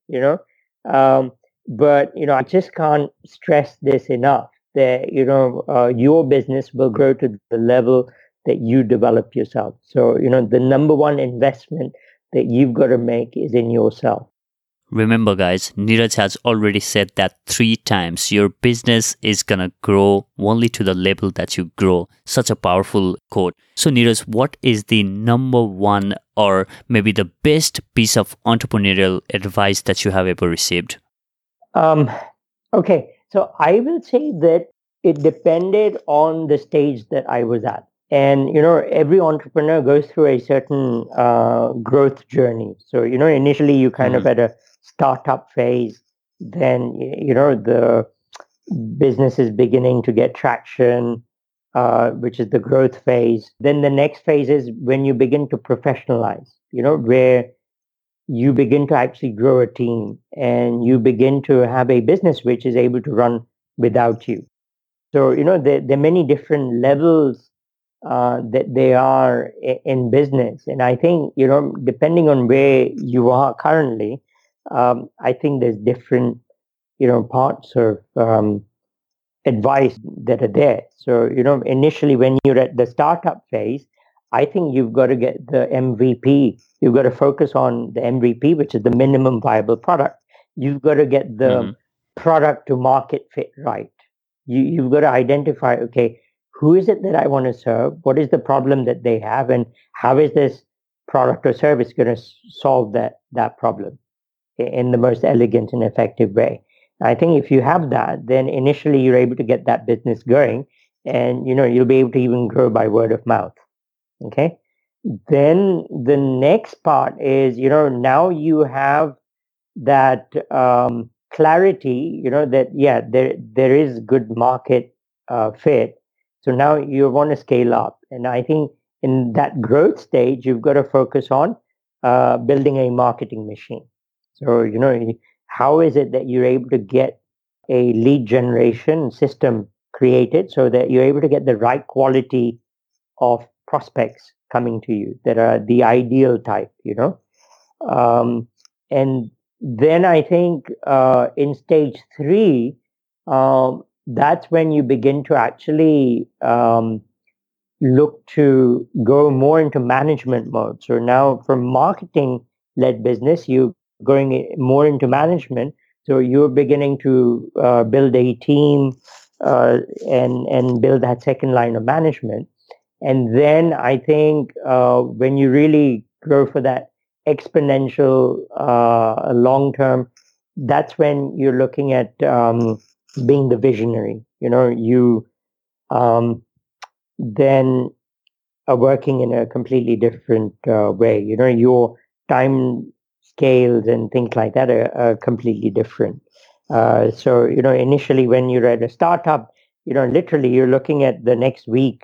But, I just can't stress this enough that, your business will grow to the level that you develop yourself. So, the number one investment that you've got to make is in yourself. Remember, guys, Neeraj has already said that 3 times. Your business is going to grow only to the level that you grow. Such a powerful quote. So, Neeraj, what is the number one or maybe the best piece of entrepreneurial advice that you have ever received? Okay, so I will say that it depended on the stage that I was at. And, every entrepreneur goes through a certain growth journey. So, initially you kind of at a startup phase, then, the business is beginning to get traction, which is the growth phase. Then the next phase is when you begin to professionalize, where you begin to actually grow a team and you begin to have a business which is able to run without you. So, there are many different levels that they are in business. And I think, depending on where you are currently, I think there's different, parts of advice that are there. So, initially when you're at the startup phase, I think you've got to get the MVP. You've got to focus on the MVP, which is the minimum viable product. You've got to get the product to market fit right. You've got to identify, okay, who is it that I want to serve? What is the problem that they have? And how is this product or service going to solve that problem? in the most elegant and effective way. I think if you have that, then initially you're able to get that business going, and you'll be able to even grow by word of mouth. Okay. Then the next part is, now you have that clarity, that, yeah, there is good market fit. So now you want to scale up. And I think in that growth stage, you've got to focus on building a marketing machine. So, how is it that you're able to get a lead generation system created so that you're able to get the right quality of prospects coming to you that are the ideal type, and then I think in stage 3, that's when you begin to actually look to go more into management mode. So now from marketing-led business, you're going more into management. So you're beginning to build a team and build that second line of management. And then I think when you really go for that exponential long term, that's when you're looking at being the visionary. You then are working in a completely different way. Your time scales and things like that are completely different. So, initially when you're at a startup, literally you're looking at the next week.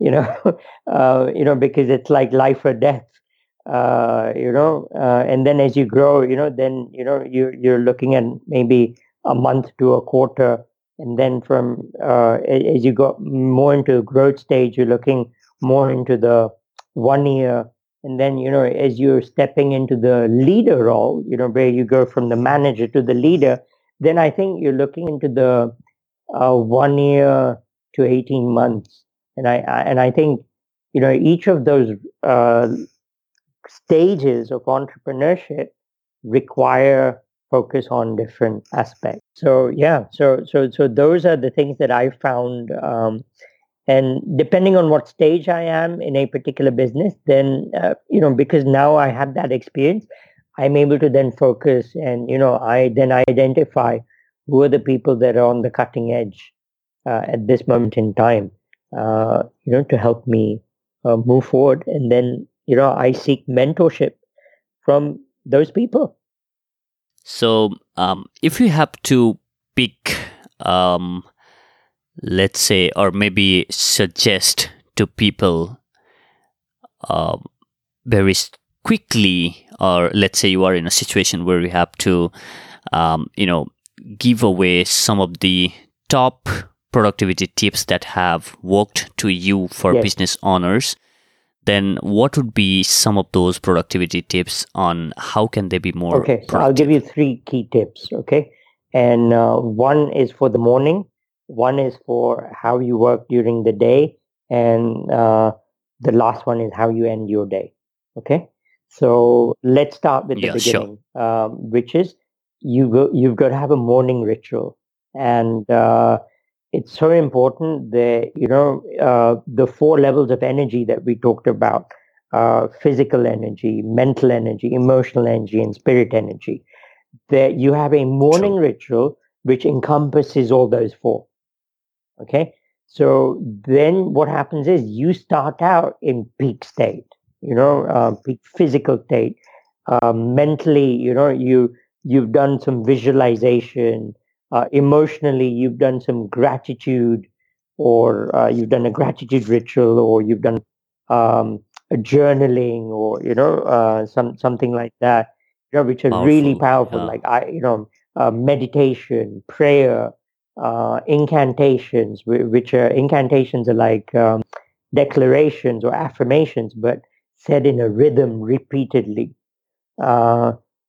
Because it's like life or death, and then as you grow, then, you're looking at maybe a month to a quarter. And then from, as you go more into the growth stage, you're looking more into the 1 year. And then, as you're stepping into the leader role, where you go from the manager to the leader, then I think you're looking into the 1 year to 18 months. And I think, each of those stages of entrepreneurship require focus on different aspects. So yeah, so those are the things that I found. And depending on what stage I am in a particular business, then because now I have that experience, I'm able to then focus, and I then identify who are the people that are on the cutting edge at this moment in time, to help me move forward. And then, I seek mentorship from those people. So if you have to pick, let's say, or maybe suggest to people very quickly, or let's say you are in a situation where you have to, give away some of the top productivity tips that have worked to you for business owners, then what would be some of those productivity tips on how can they be more productive? So I'll give you 3 key tips, okay? And one is for the morning, one is for how you work during the day, and the last one is how you end your day, okay? So let's start with the beginning, which is you've got to have a morning ritual. And it's so important that, the 4 levels of energy that we talked about, physical energy, mental energy, emotional energy, and spirit energy, that you have a morning ritual which encompasses all those 4. Okay? So then what happens is you start out in peak state, peak physical state. Mentally, you've done some visualization. Emotionally, you've done some gratitude, or you've done a gratitude ritual, or you've done a journaling, or something like that, which are really powerful, like meditation, prayer, incantations, which are like declarations or affirmations, but said in a rhythm repeatedly.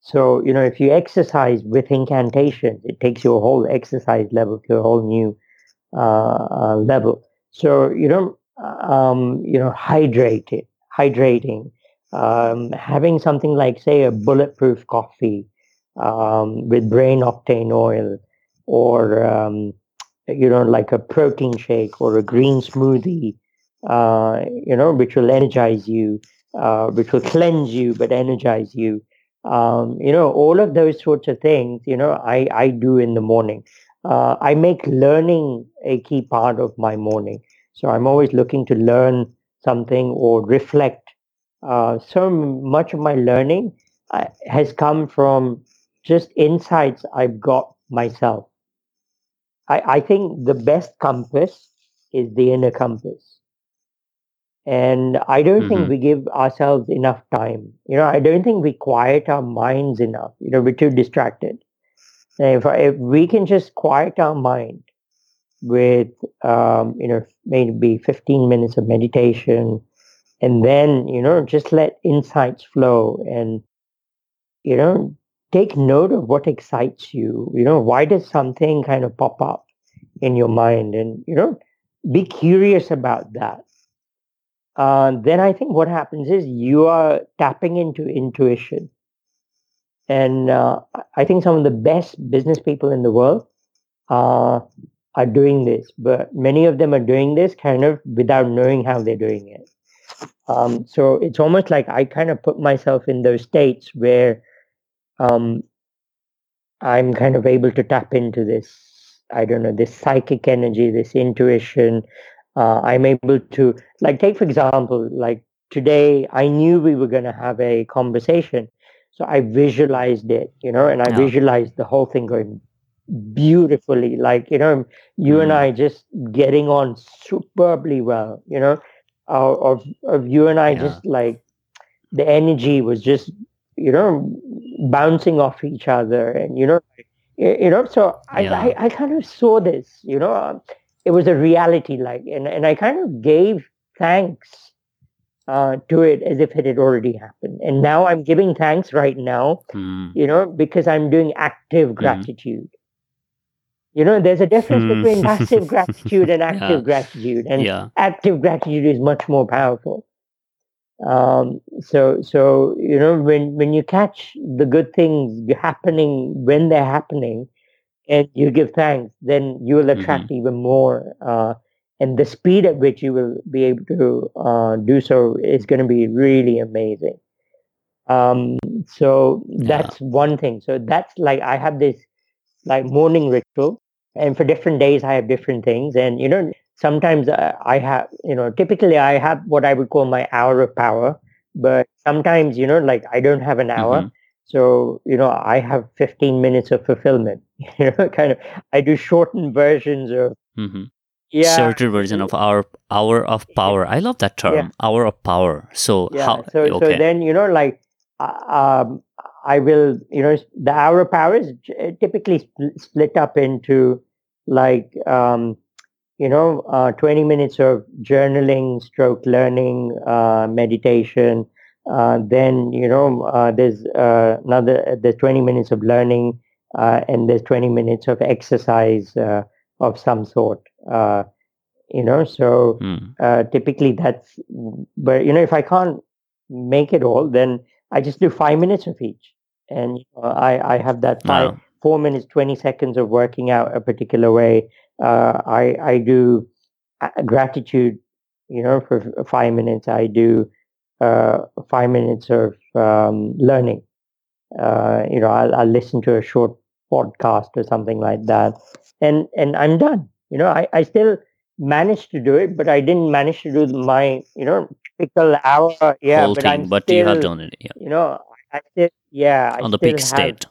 So, if you exercise with incantations, it takes your whole exercise level to a whole new level. So, hydrating, having something like, say, a bulletproof coffee with brain octane oil, or, like a protein shake or a green smoothie, which will energize you, which will cleanse you but energize you. All of those sorts of things, I do in the morning. I make learning a key part of my morning. So I'm always looking to learn something or reflect. So much of my learning has come from just insights I've got myself. I think the best compass is the inner compass. And I don't think we give ourselves enough time. I don't think we quiet our minds enough. We're too distracted. And if we can just quiet our mind with, maybe 15 minutes of meditation, and then, just let insights flow and, take note of what excites you. Why does something kind of pop up in your mind? And, be curious about that. Then I think what happens is you are tapping into intuition. And I think some of the best business people in the world are doing this. But many of them are doing this kind of without knowing how they're doing it. So it's almost like I kind of put myself in those states where I'm kind of able to tap into this, this psychic energy, this intuition. I'm able to, take, for example, today, I knew we were going to have a conversation. So I visualized it, and I visualized the whole thing going beautifully. You and I just getting on superbly well, of you and I just the energy was just, bouncing off each other. And, so I kind of saw this, it was a reality, and I kind of gave thanks to it as if it had already happened. And now I'm giving thanks right now, because I'm doing active gratitude. There's a difference between passive gratitude and active gratitude. And active gratitude is much more powerful. So, when you catch the good things happening, when they're happening, and you give thanks, then you will attract even more. And the speed at which you will be able to do so is going to be really amazing. So that's one thing. So that's I have this morning ritual, and for different days I have different things. And, sometimes I have, typically I have what I would call my hour of power, but sometimes, I don't have an hour. So, I have 15 minutes of fulfillment, I do shortened versions of, shorter version of our hour of power. I love that term, hour of power. So, so then, I will, the hour of power is typically split up into 20 minutes of journaling, stroke learning, meditation. Then, there's there's 20 minutes of learning, and there's 20 minutes of exercise of some sort, typically that's, but, if I can't make it all, then I just do 5 minutes of each. And I have that 4 minutes, 20 seconds of working out a particular way. I do gratitude, for 5 minutes. I do 5 minutes of learning. I'll listen to a short podcast or something like that, and I'm done. I still managed to do it, but I didn't manage to do my typical hour. Whole but thing, but still, you have done it. Yeah. I still on the peak state.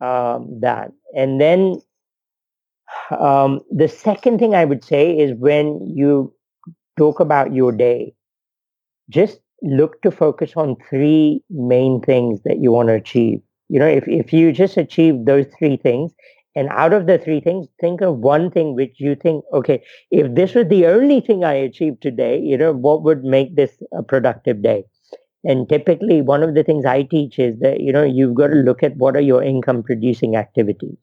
That and then the second thing I would say is when you talk about your day, just look to focus on three main things that you want to achieve. If you just achieve those three things, and out of the three things, think of one thing which you think, okay, if this was the only thing I achieved today, what would make this a productive day? And typically one of the things I teach is that, you've got to look at what are your income producing activities.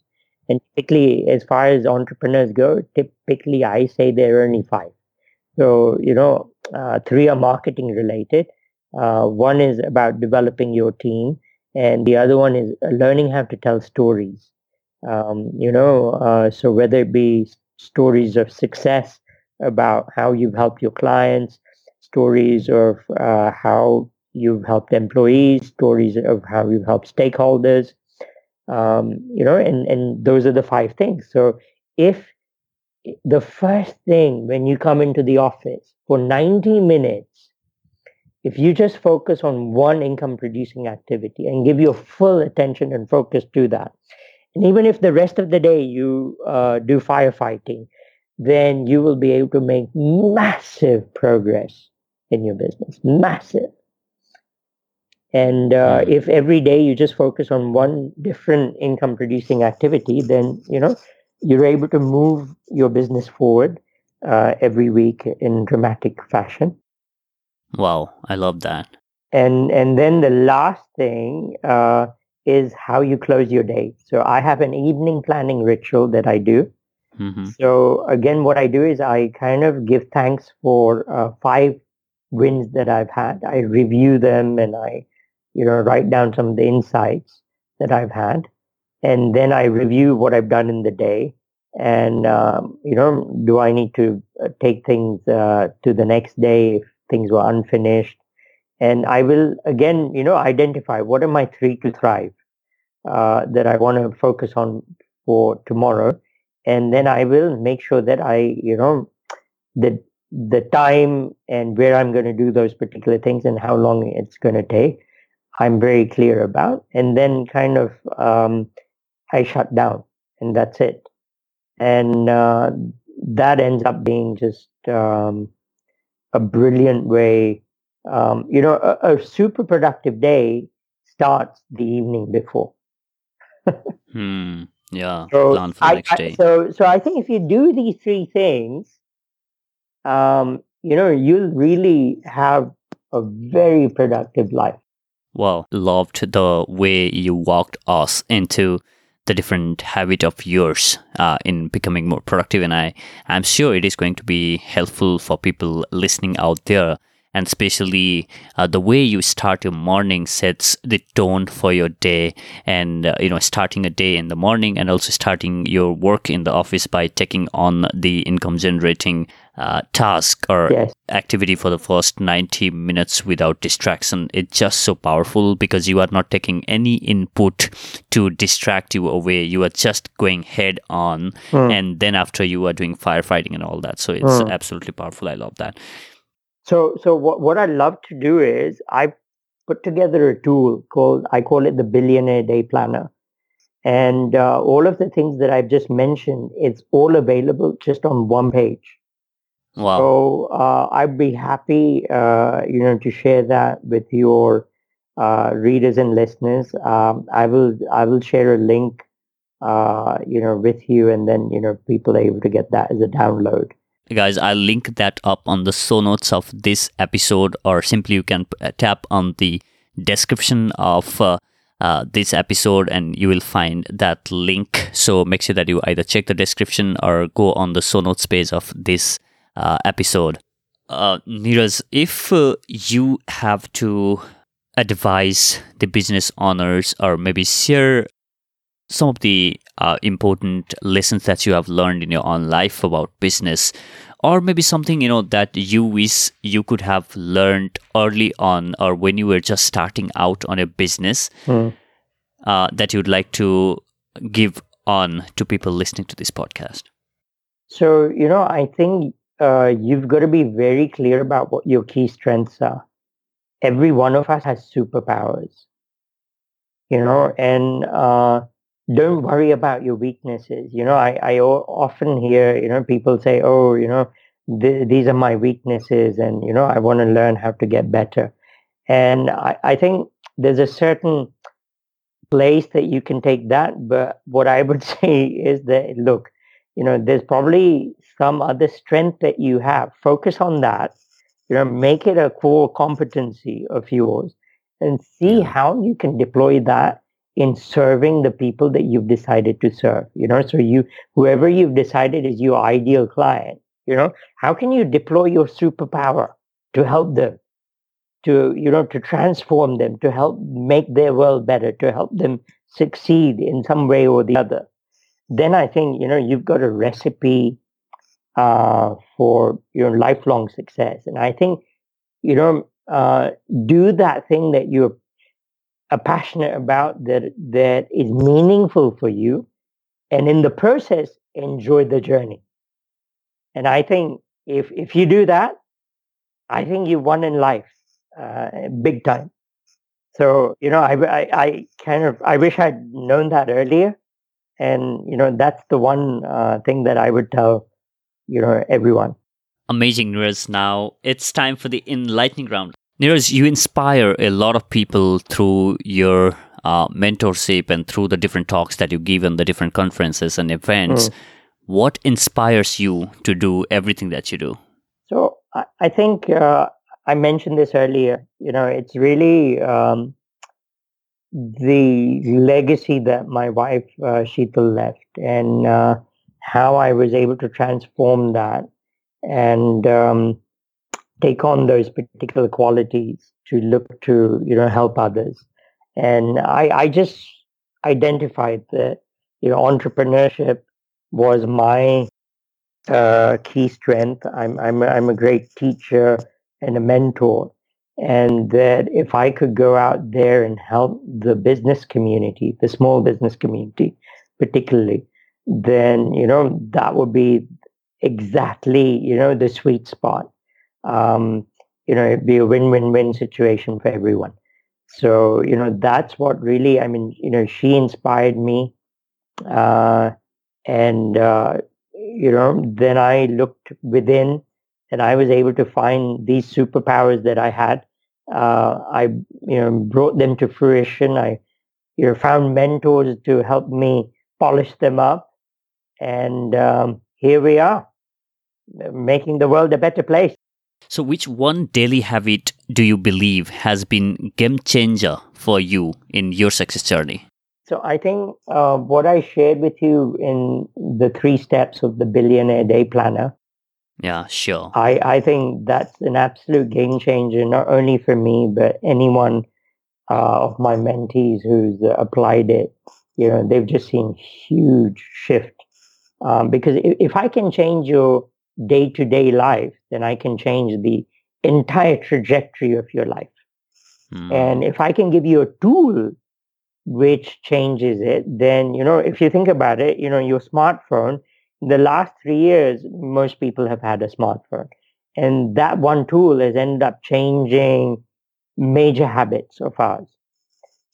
And typically, as far as entrepreneurs go, typically I say there are only five. So, three are marketing related. One is about developing your team, and the other one is learning how to tell stories. So whether it be stories of success about how you've helped your clients, stories of how you've helped employees, stories of how you've helped stakeholders, and those are the 5 things. So if the first thing when you come into the office for 90 minutes, if you just focus on one income producing activity and give your full attention and focus to that, and even if the rest of the day you do firefighting, then you will be able to make massive progress in your business, massive. And if every day you just focus on one different income producing activity, then, you're able to move your business forward every week in dramatic fashion. Wow, I love that. And then the last thing is how you close your day. So I have an evening planning ritual that I do. Mm-hmm. So again, what I do is I kind of give thanks for 5 wins that I've had. I review them and I, write down some of the insights that I've had. And then I review what I've done in the day. And, do I need to take things to the next day if things were unfinished? And I will, again, identify what are my 3 to thrive that I want to focus on for tomorrow. And then I will make sure that I, the time and where I'm going to do those particular things and how long it's going to take, I'm very clear about. And then kind of I shut down, and that's it. And that ends up being just a brilliant way. A super productive day starts the evening before. Yeah, so plan for next day. So I think if you do these 3 things, you'll really have a very productive life. Well, loved the way you walked us into the different habit of yours in becoming more productive. And I'm sure it is going to be helpful for people listening out there. And especially the way you start your morning sets the tone for your day. And, starting a day in the morning and also starting your work in the office by taking on the income generating task or activity for the first 90 minutes without distraction. It's just so powerful because you are not taking any input to distract you away. You are just going head on. And then after you are doing firefighting and all that. So it's absolutely powerful. I love that. So what I love to do is I put together a tool I call it the Billionaire Day Planner. And all of the things that I've just mentioned, it's all available just on one page. Wow. So I'd be happy, to share that with your readers and listeners. I will share a link, with you, and then, people are able to get that as a download. Guys, I'll link that up on the show notes of this episode, or simply you can tap on the description of this episode and you will find that link. So make sure that you either check the description or go on the show notes page of this episode. Neeraj, if you have to advise the business owners or maybe share some of the important lessons that you have learned in your own life about business, or maybe something that you wish you could have learned early on or when you were just starting out on a business that you'd like to give on to people listening to this podcast. So, I think you've got to be very clear about what your key strengths are. Every one of us has superpowers, and don't worry about your weaknesses. I often hear, people say, oh, these are my weaknesses and, I want to learn how to get better. And I think there's a certain place that you can take that. But what I would say is that, look, there's probably some other strength that you have. Focus on that. Make it a core competency of yours and see how you can deploy that in serving the people that you've decided to serve, so whoever you've decided is your ideal client, how can you deploy your superpower to help them, to, to transform them, to help make their world better, to help them succeed in some way or the other? Then I think, you've got a recipe for your lifelong success. And I think, do that thing that you're passionate about, that is meaningful for you, and in the process, enjoy the journey. And I think if you do that, I think you won in life, big time. So, I wish I'd known that earlier. And, that's the one thing that I would tell, everyone. Amazing, Neeraj. Now it's time for the enlightening round. Neeraj, you inspire a lot of people through your mentorship and through the different talks that you give and the different conferences and events. Mm. What inspires you to do everything that you do? So I think I mentioned this earlier, it's really the legacy that my wife, Sheetal, left, and how I was able to transform that and take on those particular qualities to look to, help others. And I just identified that, entrepreneurship was my key strength. I'm a great teacher and a mentor, and that if I could go out there and help the business community, the small business community particularly, then, that would be exactly, the sweet spot. It'd be a win-win-win situation for everyone. So, that's what really, she inspired me. Then I looked within and I was able to find these superpowers that I had. I brought them to fruition. I, found mentors to help me polish them up. And here we are, making the world a better place. So which one daily habit do you believe has been game changer for you in your success journey? So I think what I shared with you in the 3 steps of the Billionaire Day Planner. Yeah, sure. I think that's an absolute game changer, not only for me, but anyone of my mentees who's applied it. They've just seen huge shift. Because if I can change your day-to-day life, then I can change the entire trajectory of your life. Mm. And if I can give you a tool which changes it, then, if you think about it, your smartphone, the last 3 years, most people have had a smartphone. And that one tool has ended up changing major habits of ours.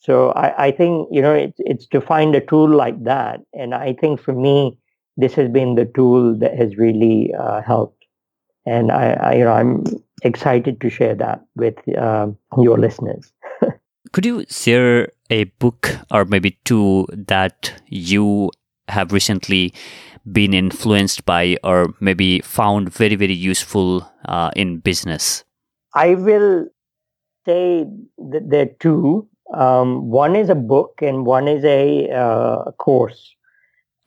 So I think, it's to find a tool like that. And I think for me, this has been the tool that has really helped. And I'm excited to share that with your listeners. Could you share a book or maybe 2 that you have recently been influenced by or maybe found very, very useful in business? I will say that there are 2. One is a book and one is a course.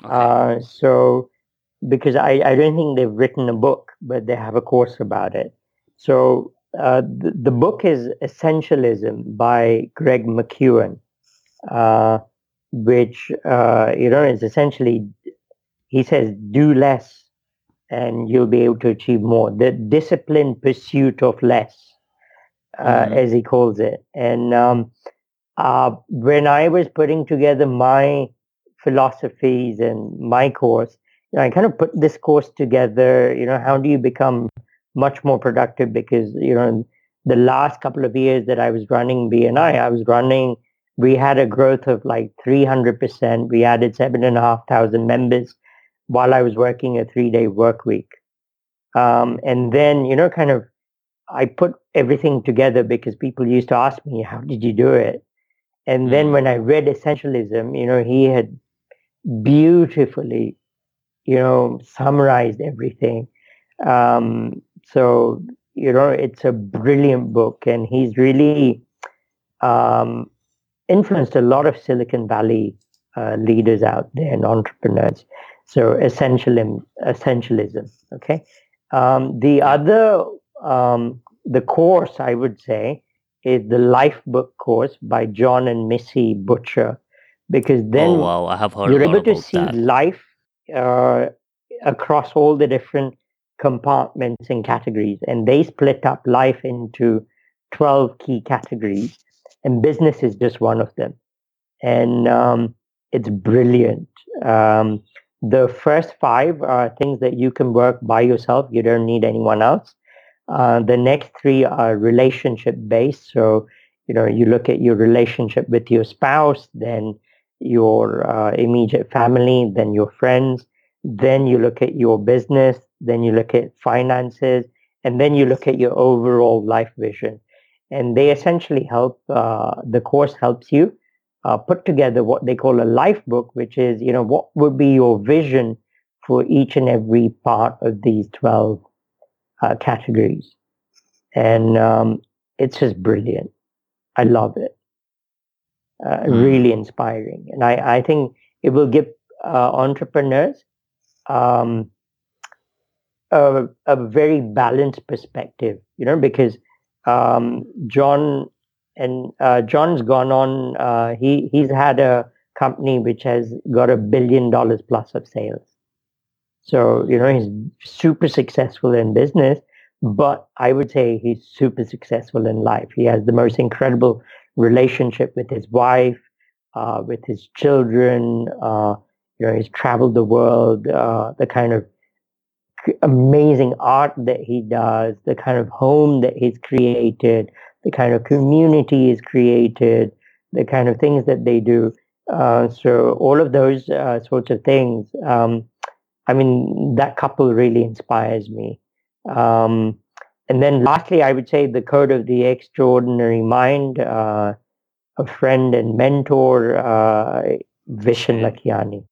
Okay. So, because I don't think they've written a book, but they have a course about it. So the book is Essentialism by Greg McKeown, which, is essentially, he says, do less and you'll be able to achieve more. The disciplined pursuit of less, as he calls it. And when I was putting together my philosophies and my course, I kind of put this course together, how do you become much more productive? Because, the last couple of years that I was running BNI, we had a growth of like 300%. We added 7,500 members while I was working a 3-day work week. And then, I put everything together because people used to ask me, how did you do it? And then when I read Essentialism, he had beautifully, summarized everything. So, it's a brilliant book, and he's really influenced a lot of Silicon Valley leaders out there and entrepreneurs. So Essentialism, okay? The other, the course, I would say, is the Life Book course by John and Missy Butcher, because then I have heard you're able to see that. Life across all the different compartments and categories, and they split up life into 12 key categories, and business is just one of them. And it's brilliant. The first 5 are things that you can work by yourself. You don't need anyone else. The next 3 are relationship-based. So, you know, you look at your relationship with your spouse, then your immediate family, then your friends, then you look at your business, then you look at finances, and then you look at your overall life vision. And they essentially help, the course helps you put together what they call a life book, which is, you know, what would be your vision for each and every part of these 12 categories. And it's just brilliant. I love it. Really inspiring. And I think it will give entrepreneurs a very balanced perspective, you know, because John's gone on, he's had a company which has got $1 billion plus of sales. So, you know, he's super successful in business, but I would say he's super successful in life. He has the most incredible relationship with his wife, with his children, you know, he's traveled the world, the kind of amazing art that he does, the kind of home that he's created, the kind of community he's created, the kind of things that they do. So all of those sorts of things, I mean, that couple really inspires me. And then lastly, I would say the Code of the Extraordinary Mind, a friend and mentor, Vishen Lakhiani.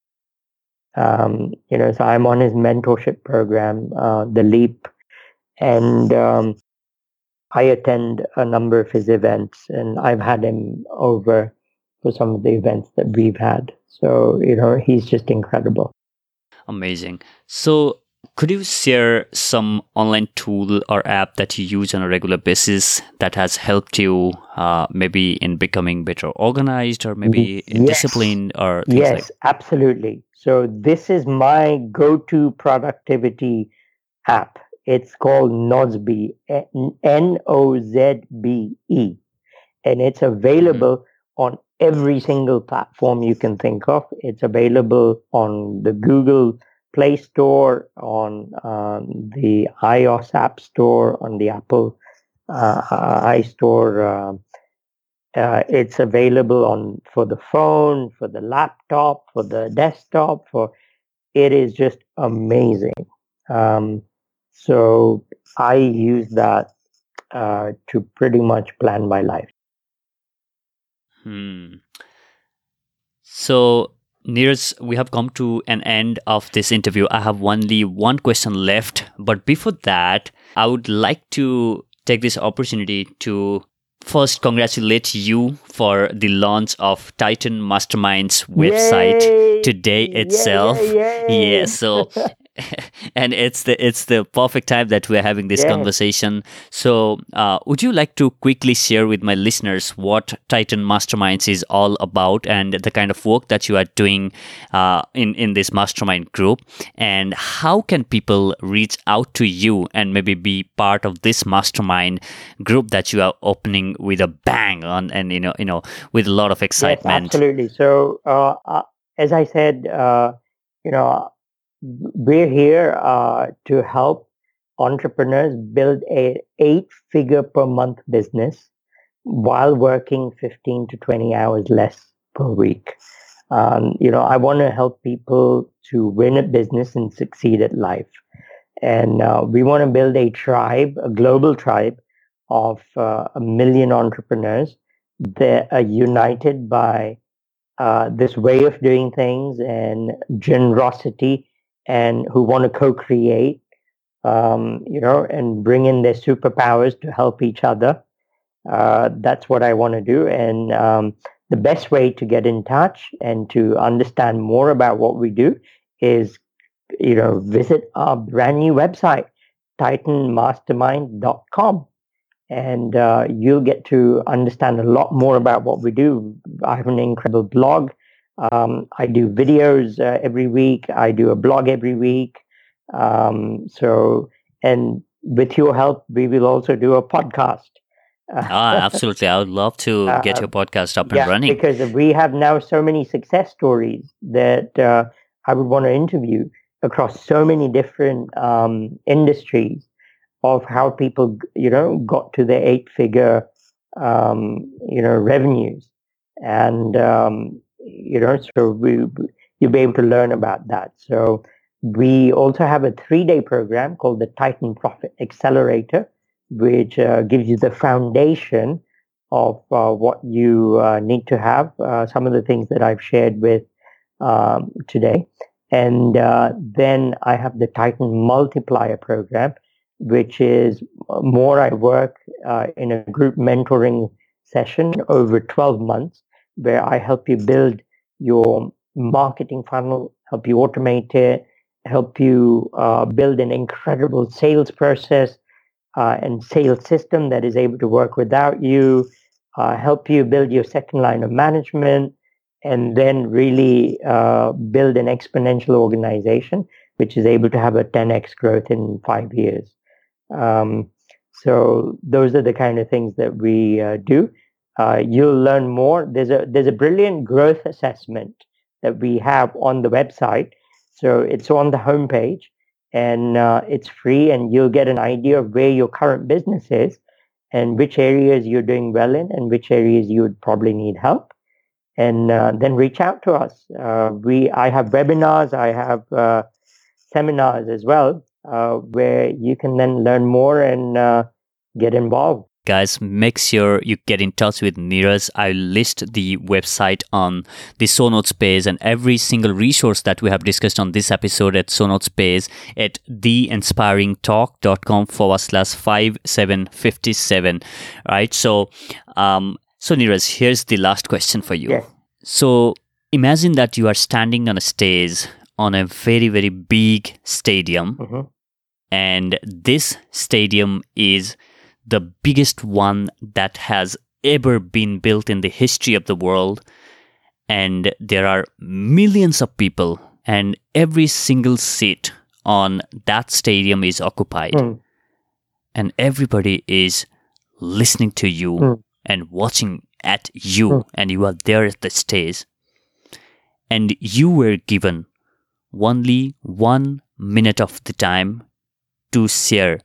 You know, so I'm on his mentorship program, The Leap, and I attend a number of his events, and I've had him over for some of the events that we've had. So, you know, he's just incredible. Amazing. So could you share some online tool or app that you use on a regular basis that has helped you maybe in becoming better organized or maybe disciplined or things like that? Yes, absolutely. So this is my go-to productivity app. It's called Nozbe, Nozbe, and it's available on every single platform you can think of. It's available on the Google Play Store, on the iOS App Store, on the Apple iStore. It's available on for the phone, for the laptop, for the desktop. It is just amazing. So I use that to pretty much plan my life. So, Neeraj, we have come to an end of this interview. I have only one question left. But before that, I would like to take this opportunity to first congratulate you for the launch of Titan Masterminds website today itself. Yeah, so... and it's the perfect time that we're having this conversation. So would you like to quickly share with my listeners what Titan Masterminds is all about and the kind of work that you are doing in this mastermind group, and how can people reach out to you and maybe be part of this mastermind group that you are opening with a bang on, and you know with a lot of excitement? Yes, absolutely. So as I said, you know, we're here to help entrepreneurs build a 8-figure per month business while working 15 to 20 hours less per week. You know, I want to help people to win at business and succeed at life. And we want to build a tribe, a global tribe of 1 million entrepreneurs that are united by this way of doing things and generosity, and who want to co-create, you know, and bring in their superpowers to help each other. That's what I want to do. And the best way to get in touch and to understand more about what we do is, you know, visit our brand new website, titanmastermind.com. And you'll get to understand a lot more about what we do. I have an incredible blog. I do videos every week. I do a blog every week. So, and with your help, we will also do a podcast. Absolutely. I would love to get your podcast up and running. Because we have now so many success stories that I would want to interview across so many different industries of how people, got to their 8-figure, revenues. And, so you'll be able to learn about that. So we also have a 3-day program called the Titan Profit Accelerator, which gives you the foundation of what you need to have, some of the things that I've shared with today. And then I have the Titan Multiplier program, which is more I work in a group mentoring session over 12 months, where I help you build your marketing funnel, help you automate it, help you build an incredible sales process and sales system that is able to work without you, help you build your second line of management, and then really build an exponential organization, which is able to have a 10x growth in 5 years. So those are the kind of things that we do. You'll learn more. There's a brilliant growth assessment that we have on the website. So it's on the homepage, and it's free, and you'll get an idea of where your current business is and which areas you're doing well in and which areas you would probably need help. And then reach out to us. I have webinars, I have seminars as well, where you can then learn more and get involved. Guys, make sure you get in touch with Neeraj. I'll list the website on the show notes page, and every single resource that we have discussed on this episode at show notes page at theinspiringtalk.com/5757. Right. So Neeraj, here's the last question for you. Yes. So imagine that you are standing on a stage on a very, very big stadium, and this stadium is the biggest one that has ever been built in the history of the world. And there are millions of people, and every single seat on that stadium is occupied. And everybody is listening to you and watching at you, and you are there at the stage. And you were given only 1 minute of the time to share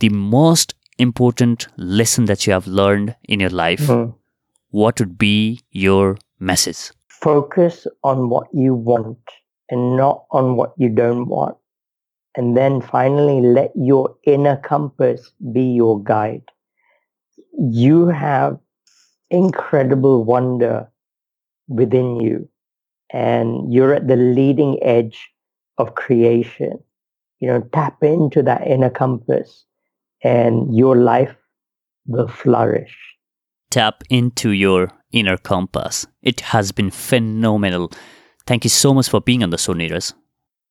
the most important lesson that you have learned in your life. What would be your message? Focus on what you want and not on what you don't want. And then finally, let your inner compass be your guide. You have incredible wonder within you, and you're at the leading edge of creation. Tap into that inner compass, and your life will flourish. Tap into your inner compass. It has been phenomenal. Thank you so much for being on the show, Neeraj.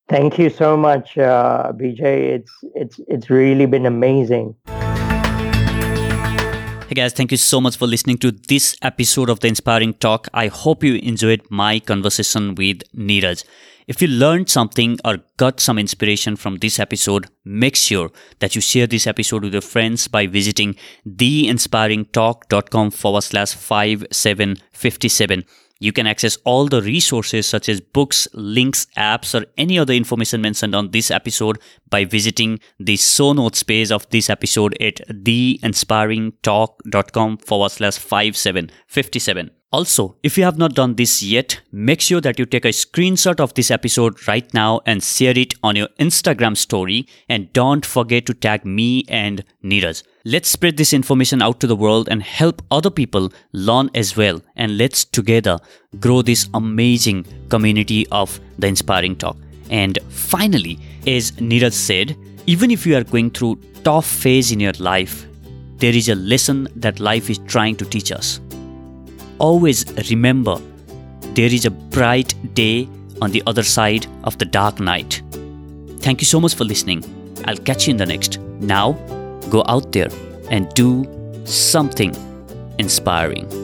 Thank you so much, Bijay. It's really been amazing. Hey guys, thank you so much for listening to this episode of The Inspiring Talk. I hope you enjoyed my conversation with Neeraj. If you learned something or got some inspiration from this episode, make sure that you share this episode with your friends by visiting theinspiringtalk.com/5757. You can access all the resources such as books, links, apps, or any other information mentioned on this episode by visiting the show notes page of this episode at theinspiringtalk.com/5757. Also, if you have not done this yet, make sure that you take a screenshot of this episode right now and share it on your Instagram story, and don't forget to tag me and Neeraj. Let's spread this information out to the world and help other people learn as well, and let's together grow this amazing community of The Inspiring Talk. And finally, as Neeraj said, even if you are going through tough phase in your life, there is a lesson that life is trying to teach us. Always remember, there is a bright day on the other side of the dark night. Thank you so much for listening. I'll catch you in the next. Now, go out there and do something inspiring.